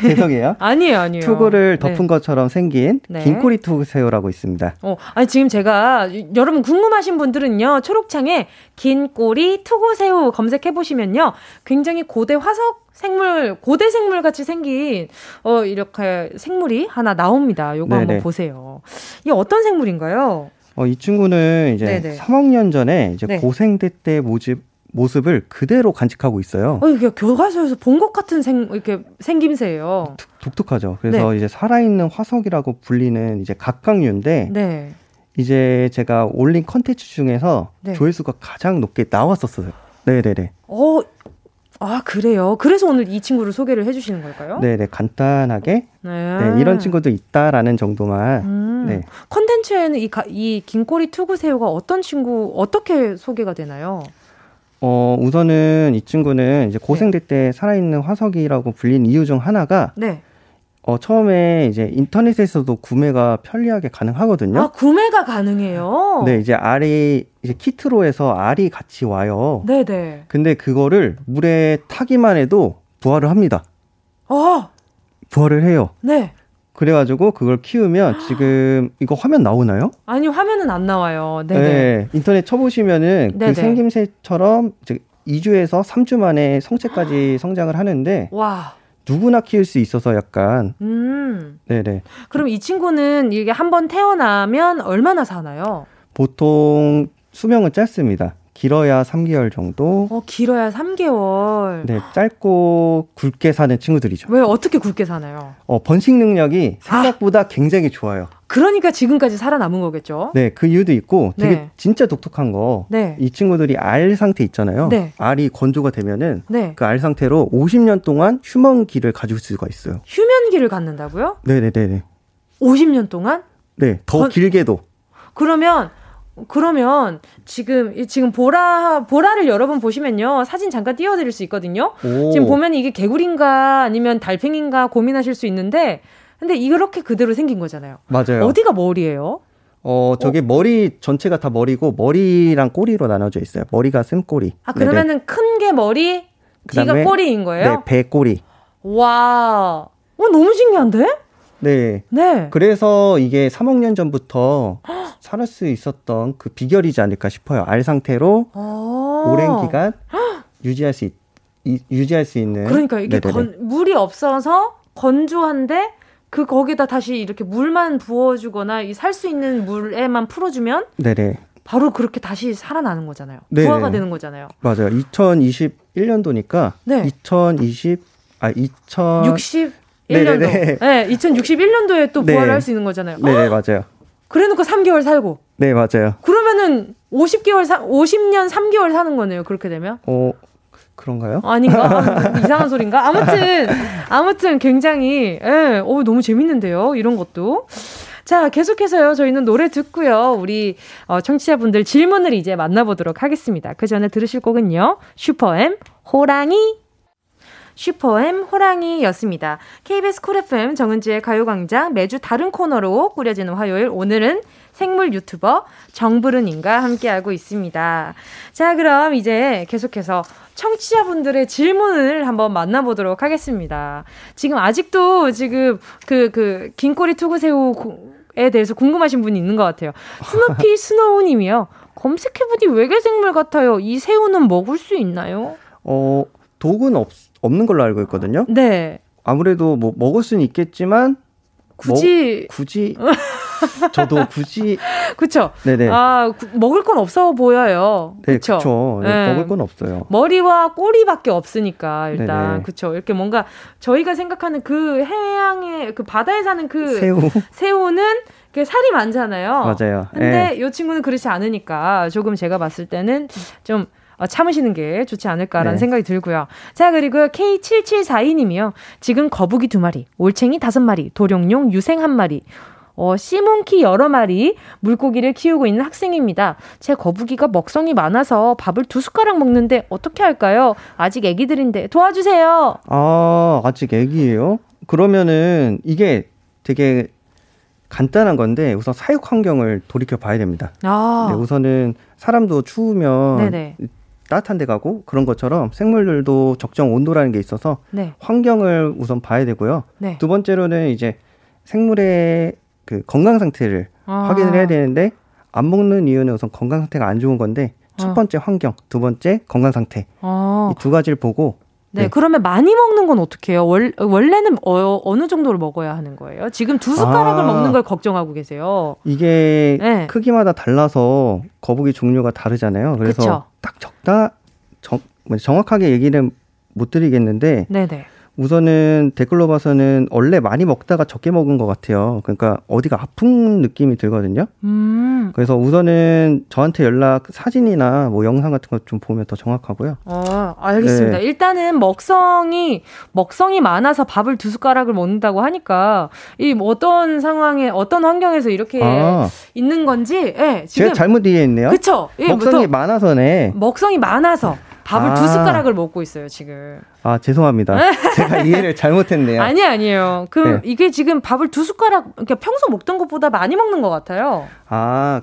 죄송해요. 아니에요, 아니에요. 투구를 덮은 네. 것처럼 생긴 네. 긴꼬리투구새우라고 있습니다. 어, 아니 지금 제가 여러분 궁금하신 분들은요 초록창에 긴꼬리투구새우 검색해 보시면요 굉장히 고대 화석 생물, 고대 생물 같이 생긴 어 이렇게 생물이 하나 나옵니다. 요거 네네. 한번 보세요. 이게 어떤 생물인가요? 어, 이 친구는 이제 네네. 삼억 년 전에 이제 네. 고생대 때 모집 모습을 그대로 간직하고 있어요. 어, 이게 교과서에서 본 것 같은 생 이렇게 생김새예요. 독, 독특하죠. 그래서 네. 이제 살아있는 화석이라고 불리는 이제 갑각류인데 네. 이제 제가 올린 컨텐츠 중에서 네. 조회수가 가장 높게 나왔었어요. 네네네. 어, 아 그래요. 그래서 오늘 이 친구를 소개를 해주시는 걸까요? 네네 간단하게 네. 네, 이런 친구도 있다라는 정도만. 음. 네. 컨텐츠에는 이, 이 긴꼬리 투구새우가 어떤 친구 어떻게 소개가 되나요? 어, 우선은 이 친구는 이제 고생대 네. 때 살아있는 화석이라고 불린 이유 중 하나가 네. 어, 처음에 이제 인터넷에서도 구매가 편리하게 가능하거든요. 아, 구매가 가능해요? 네, 이제 알이, 이제 키트로 해서 알이 같이 와요. 네네. 근데 그거를 물에 타기만 해도 부화를 합니다. 어! 부화를 해요. 네. 그래가지고 그걸 키우면 지금 이거 화면 나오나요? 아니 화면은 안 나와요. 네네. 네, 인터넷 쳐보시면은 네네. 그 생김새처럼 이 주에서 삼 주 만에 성체까지 성장을 하는데 와. 누구나 키울 수 있어서 약간 음. 네네. 그럼 이 친구는 이게 한번 태어나면 얼마나 사나요? 보통 수명은 짧습니다. 길어야 삼 개월 정도. 어, 길어야 삼 개월. 네, 짧고 굵게 사는 친구들이죠. 왜 어떻게 굵게 사나요? 어, 번식 능력이 생각보다 아. 굉장히 좋아요. 그러니까 지금까지 살아남은 거겠죠? 네, 그 이유도 있고 되게 네. 진짜 독특한 거. 네. 이 친구들이 알 상태 있잖아요. 네. 알이 건조가 되면은 네. 그 알 상태로 오십 년 동안 휴면기를 가질 수가 있어요. 휴면기를 갖는다고요? 네, 네, 네. 오십 년 동안? 네, 더 건... 길게도. 그러면 그러면 지금 지금 보라 보라를 여러분 보시면요 사진 잠깐 띄워드릴 수 있거든요. 오. 지금 보면 이게 개구리인가 아니면 달팽이인가 고민하실 수 있는데 근데 이렇게 그대로 생긴 거잖아요. 맞아요. 어디가 머리예요? 어 저게 어? 머리 전체가 다 머리고 머리랑 꼬리로 나눠져 있어요. 머리가 슴꼬리. 아 그러면은 큰 게 머리, 뒤가 꼬리인 거예요? 네, 배 꼬리. 와, 어 너무 신기한데? 네. 네. 그래서 이게 삼억 년 전부터 헉? 살을 수 있었던 그 비결이지 않을까 싶어요. 알 상태로 오랜 기간 헉? 유지할 수 있, 이, 유지할 수 있는. 그러니까 이게 건, 물이 없어서 건조한데 그 거기다 다시 이렇게 물만 부어주거나 이 살 수 있는 물에만 풀어주면 네네. 바로 그렇게 다시 살아나는 거잖아요. 네네. 부화가 되는 거잖아요. 맞아요. 이천이십일 년도니까 네. 이천이십 아 이천육십일 년도 네네네. 네, 이천육십일 년도에 또 부활을 네. 할 수 있는 거잖아요. 네, 헉! 맞아요. 그래놓고 삼 개월 살고. 네, 맞아요. 그러면은 오십 개월 사, 오십 년 삼 개월 사는 거네요. 그렇게 되면? 어, 그런가요? 아닌가? 이상한 소린가? 아무튼 아무튼 굉장히 예, 어 너무 재밌는데요. 이런 것도. 자, 계속해서요. 저희는 노래 듣고요. 우리 어, 청취자분들 질문을 이제 만나보도록 하겠습니다. 그 전에 들으실 곡은요. 슈퍼엠 호랑이. 슈퍼엠 호랑이였습니다. 케이비에스 쿨 에프엠 정은지의 가요광장 매주 다른 코너로 꾸려지는 화요일 오늘은 생물 유튜버 정부르님과 함께하고 있습니다. 자, 그럼 이제 계속해서 청취자분들의 질문을 한번 만나보도록 하겠습니다. 지금 아직도 지금 그, 그, 긴꼬리투구새우에 대해서 궁금하신 분이 있는 것 같아요. 스누피 스노우님이요. 검색해보니 외계생물 같아요. 이 새우는 먹을 수 있나요? 어, 독은 없, 없는 걸로 알고 있거든요. 네. 아무래도 뭐 먹을 수는 있겠지만, 굳이. 뭐, 굳이. 저도 굳이 그렇죠. 네네. 아 구, 먹을 건 없어 보여요. 네, 그렇죠. 네, 먹을 건 없어요. 머리와 꼬리밖에 없으니까 일단 그렇죠. 이렇게 뭔가 저희가 생각하는 그 해양의 그 바다에 사는 그 새우 새우는 그 살이 많잖아요. 맞아요. 근데 네. 이 친구는 그렇지 않으니까 조금 제가 봤을 때는 좀. 참으시는 게 좋지 않을까라는 네. 생각이 들고요. 자, 그리고 케이 칠칠사이님이요. 지금 거북이 두 마리, 올챙이 다섯 마리, 도룡뇽 유생 한 마리, 어, 시몬키 여러 마리 물고기를 키우고 있는 학생입니다. 제 거북이가 먹성이 많아서 밥을 두 숟가락 먹는데 어떻게 할까요? 아직 애기들인데 도와주세요. 아, 아직 애기예요? 그러면은 이게 되게 간단한 건데 우선 사육 환경을 돌이켜 봐야 됩니다. 아. 네, 우선은 사람도 추우면 네네. 따뜻한 데 가고 그런 것처럼 생물들도 적정 온도라는 게 있어서 네. 환경을 우선 봐야 되고요. 네. 두 번째로는 이제 생물의 그 건강 상태를 아. 확인을 해야 되는데 안 먹는 이유는 우선 건강 상태가 안 좋은 건데 아. 첫 번째 환경, 두 번째 건강 상태 아. 이 두 가지를 보고 네, 네, 그러면 많이 먹는 건 어떻게 해요? 월, 원래는 어, 어느 정도를 먹어야 하는 거예요? 지금 두 숟가락을 아, 먹는 걸 걱정하고 계세요. 이게 네. 크기마다 달라서 거북이 종류가 다르잖아요. 그래서 그쵸? 딱 적다, 정, 정확하게 얘기는 못 드리겠는데 네네. 우선은 댓글로 봐서는 원래 많이 먹다가 적게 먹은 것 같아요. 그러니까 어디가 아픈 느낌이 들거든요. 음. 그래서 우선은 저한테 연락, 사진이나 뭐 영상 같은 것 좀 보면 더 정확하고요. 아, 알겠습니다. 네. 일단은 먹성이 먹성이 많아서 밥을 두 숟가락을 먹는다고 하니까 이 어떤 상황에 어떤 환경에서 이렇게 아. 있는 건지 예, 지금 제가 잘못 이해했네요. 그렇죠. 예, 먹성이 많아서네. 먹성이 많아서. 밥을 아. 두 숟가락을 먹고 있어요, 지금. 아, 죄송합니다. 제가 이해를 잘못했네요. 아니, 아니에요. 그럼 네. 이게 지금 밥을 두 숟가락, 그러니까 평소 먹던 것보다 많이 먹는 것 같아요. 아,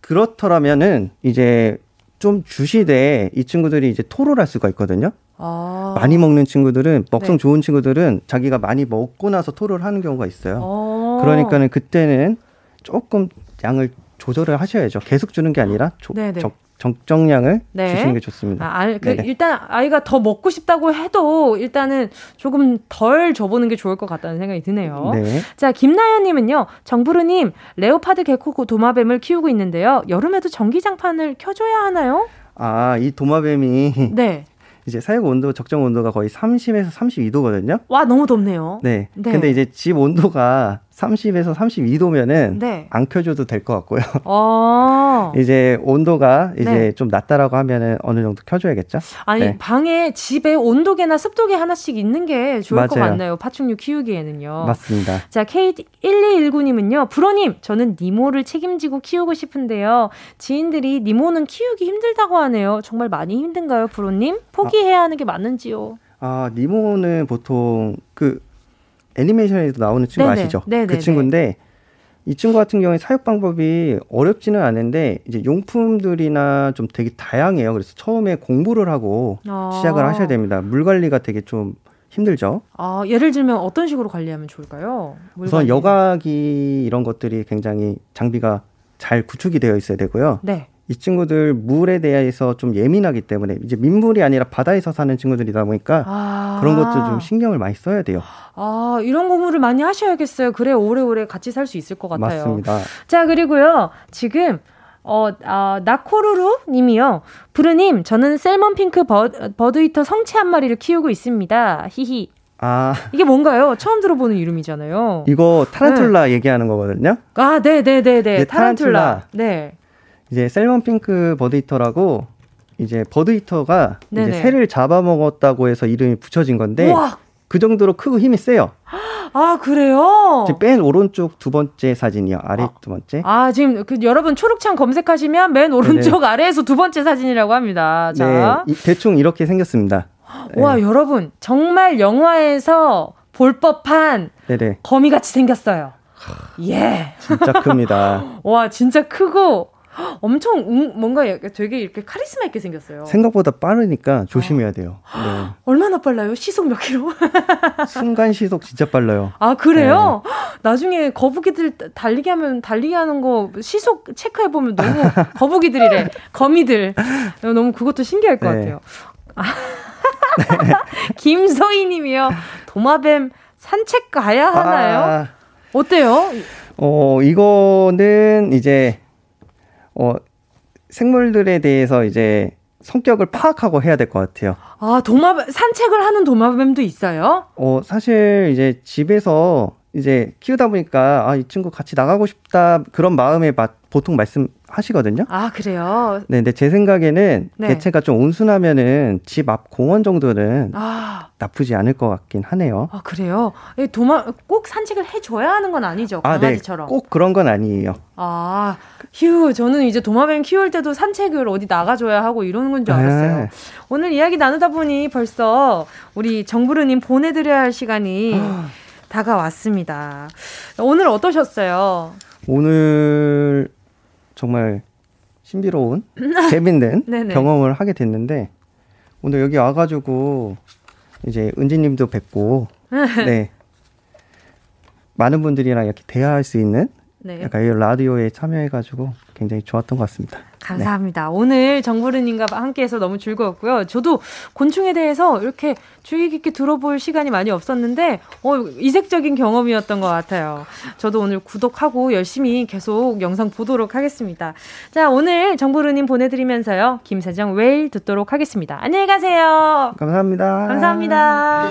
그렇더라면은 이제 좀 주시되 이 친구들이 이제 토로를 할 수가 있거든요. 아. 많이 먹는 친구들은, 먹성 네. 좋은 친구들은 자기가 많이 먹고 나서 토로를 하는 경우가 있어요. 아. 그러니까는 그때는 조금 양을 조절을 하셔야죠. 계속 주는 게 아니라 조, 적 적정량을 네. 주시는 게 좋습니다. 아, 아, 그 일단 아이가 더 먹고 싶다고 해도 일단은 조금 덜 줘보는 게 좋을 것 같다는 생각이 드네요. 네. 자, 김나연님은요. 정부르님, 레오파드 개코 도마뱀을 키우고 있는데요. 여름에도 전기장판을 켜줘야 하나요? 아, 이 도마뱀이 네. 이제 사육 온도, 적정 온도가 거의 삼십에서 삼십이 도거든요. 와, 너무 덥네요. 네. 네. 근데 이제 집 온도가 삼십에서 삼십이 도면은 네. 안 켜줘도 될 것 같고요. 어. 이제 온도가 이제 네. 좀 낮다라고 하면은 어느 정도 켜줘야겠죠. 아니, 네. 방에, 집에 온도계나 습도계 하나씩 있는 게 좋을 맞아요. 것 같나요? 파충류 키우기에는요. 맞습니다. 자, 케이 일이일구님은요. 브로님, 저는 니모를 책임지고 키우고 싶은데요. 지인들이 니모는 키우기 힘들다고 하네요. 정말 많이 힘든가요, 브로님? 포기해야 하는 게 맞는지요? 아, 니모는 보통 그 애니메이션에도 나오는 친구 네네. 아시죠? 네네네. 그 친구인데 이 친구 같은 경우에 사육 방법이 어렵지는 않은데 이제 용품들이나 좀 되게 다양해요. 그래서 처음에 공부를 하고 아. 시작을 하셔야 됩니다. 물 관리가 되게 좀 힘들죠. 아, 예를 들면 어떤 식으로 관리하면 좋을까요? 우선 여과기 이런 것들이 굉장히 장비가 잘 구축이 되어 있어야 되고요. 네. 이 친구들 물에 대해서 좀 예민하기 때문에 이제 민물이 아니라 바다에서 사는 친구들이다 보니까 아~ 그런 것도 좀 신경을 많이 써야 돼요. 아, 이런 공부를 많이 하셔야겠어요. 그래 오래오래 같이 살 수 있을 것 같아요. 맞습니다. 자, 그리고요. 지금 어, 아, 나코루루 님이요. 부르님, 저는 셀먼핑크버드이터 성체 한 마리를 키우고 있습니다. 히히. 아. 이게 뭔가요? 처음 들어보는 이름이잖아요. 이거 타란툴라 네. 얘기하는 거거든요. 아, 네네네네. 네, 타란툴라. 타란툴라. 네. 이제 셀먼핑크버드이터라고 이제 버드이터가 이제 새를 잡아먹었다고 해서 이름이 붙여진 건데 우와! 그 정도로 크고 힘이 세요. 아, 그래요? 지금 맨 오른쪽 두 번째 사진이요. 아래 아, 두 번째. 아, 지금 그 여러분 초록창 검색하시면 맨 오른쪽 네네. 아래에서 두 번째 사진이라고 합니다. 자. 네, 이, 대충 이렇게 생겼습니다. 와, 네. 여러분 정말 영화에서 볼 법한 네네. 거미같이 생겼어요. 예. 진짜 큽니다. 와, 진짜 크고 엄청 음, 뭔가 되게 이렇게 카리스마 있게 생겼어요. 생각보다 빠르니까 조심해야 돼요. 네. 얼마나 빨라요? 시속 몇 킬로? 순간 시속 진짜 빨라요. 아, 그래요? 네. 나중에 거북이들 달리기 하면 달리기 하는 거 시속 체크해 보면 너무 거북이들이래. 거미들. 너무 그것도 신기할 것 네. 같아요. 아, 김소희님이요. 도마뱀 산책 가야 하나요? 아, 어때요? 어, 이거는 이제 어, 생물들에 대해서 이제 성격을 파악하고 해야 될 것 같아요. 아, 도마 산책을 하는 도마뱀도 있어요? 어, 사실 이제 집에서 이제 키우다 보니까 아, 이 친구 같이 나가고 싶다 그런 마음에 마, 보통 말씀하시거든요. 아, 그래요? 네, 근데 제 생각에는 네. 개체가 좀 온순하면은 집 앞 공원 정도는 아. 나쁘지 않을 것 같긴 하네요. 아, 그래요? 도마 꼭 산책을 해줘야 하는 건 아니죠, 강아지처럼? 아, 네, 꼭 그런 건 아니에요. 아, 휴, 저는 이제 도마뱀 키울 때도 산책을 어디 나가줘야 하고 이러는 건 줄 알았어요. 에이. 오늘 이야기 나누다 보니 벌써 우리 정부르님 보내드려야 할 시간이 아. 다가왔습니다. 오늘 어떠셨어요? 오늘 정말 신비로운 재밌는 경험을 하게 됐는데 오늘 여기 와가지고 이제 은지님도 뵙고 네 많은 분들이랑 이렇게 대화할 수 있는 네. 약간 이 라디오에 참여해가지고 굉장히 좋았던 것 같습니다. 감사합니다. 네. 오늘 정부르님과 함께해서 너무 즐거웠고요. 저도 곤충에 대해서 이렇게 주의 깊게 들어볼 시간이 많이 없었는데 어, 이색적인 경험이었던 것 같아요. 저도 오늘 구독하고 열심히 계속 영상 보도록 하겠습니다. 자, 오늘 정부르님 보내드리면서요. 김사정 웨일 듣도록 하겠습니다. 안녕히 가세요. 감사합니다. 감사합니다.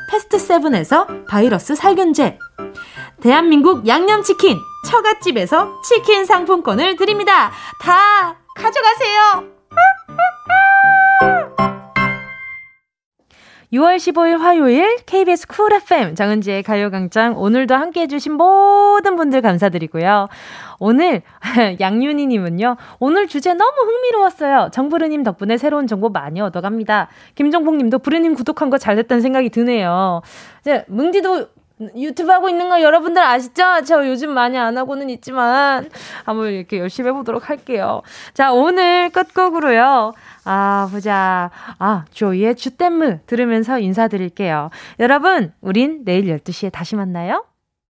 패스트세븐에서 바이러스 살균제, 대한민국 양념치킨 처갓집에서 치킨 상품권을 드립니다. 다 가져가세요. 유월 십오일 화요일 케이비에스 쿨 에프엠 정은지의 가요광장, 오늘도 함께해 주신 모든 분들 감사드리고요. 오늘 양윤희님은요. 오늘 주제 너무 흥미로웠어요. 정부르님 덕분에 새로운 정보 많이 얻어갑니다. 김정복님도 부르님 구독한 거 잘됐다는 생각이 드네요. 이제 뭉디도 유튜브 하고 있는 거 여러분들 아시죠? 저 요즘 많이 안 하고는 있지만 한번 이렇게 열심히 해보도록 할게요. 자, 오늘 끝곡으로요. 아, 보자. 아, 조이의 주댐무 들으면서 인사드릴게요. 여러분, 우린 내일 열두 시에 다시 만나요.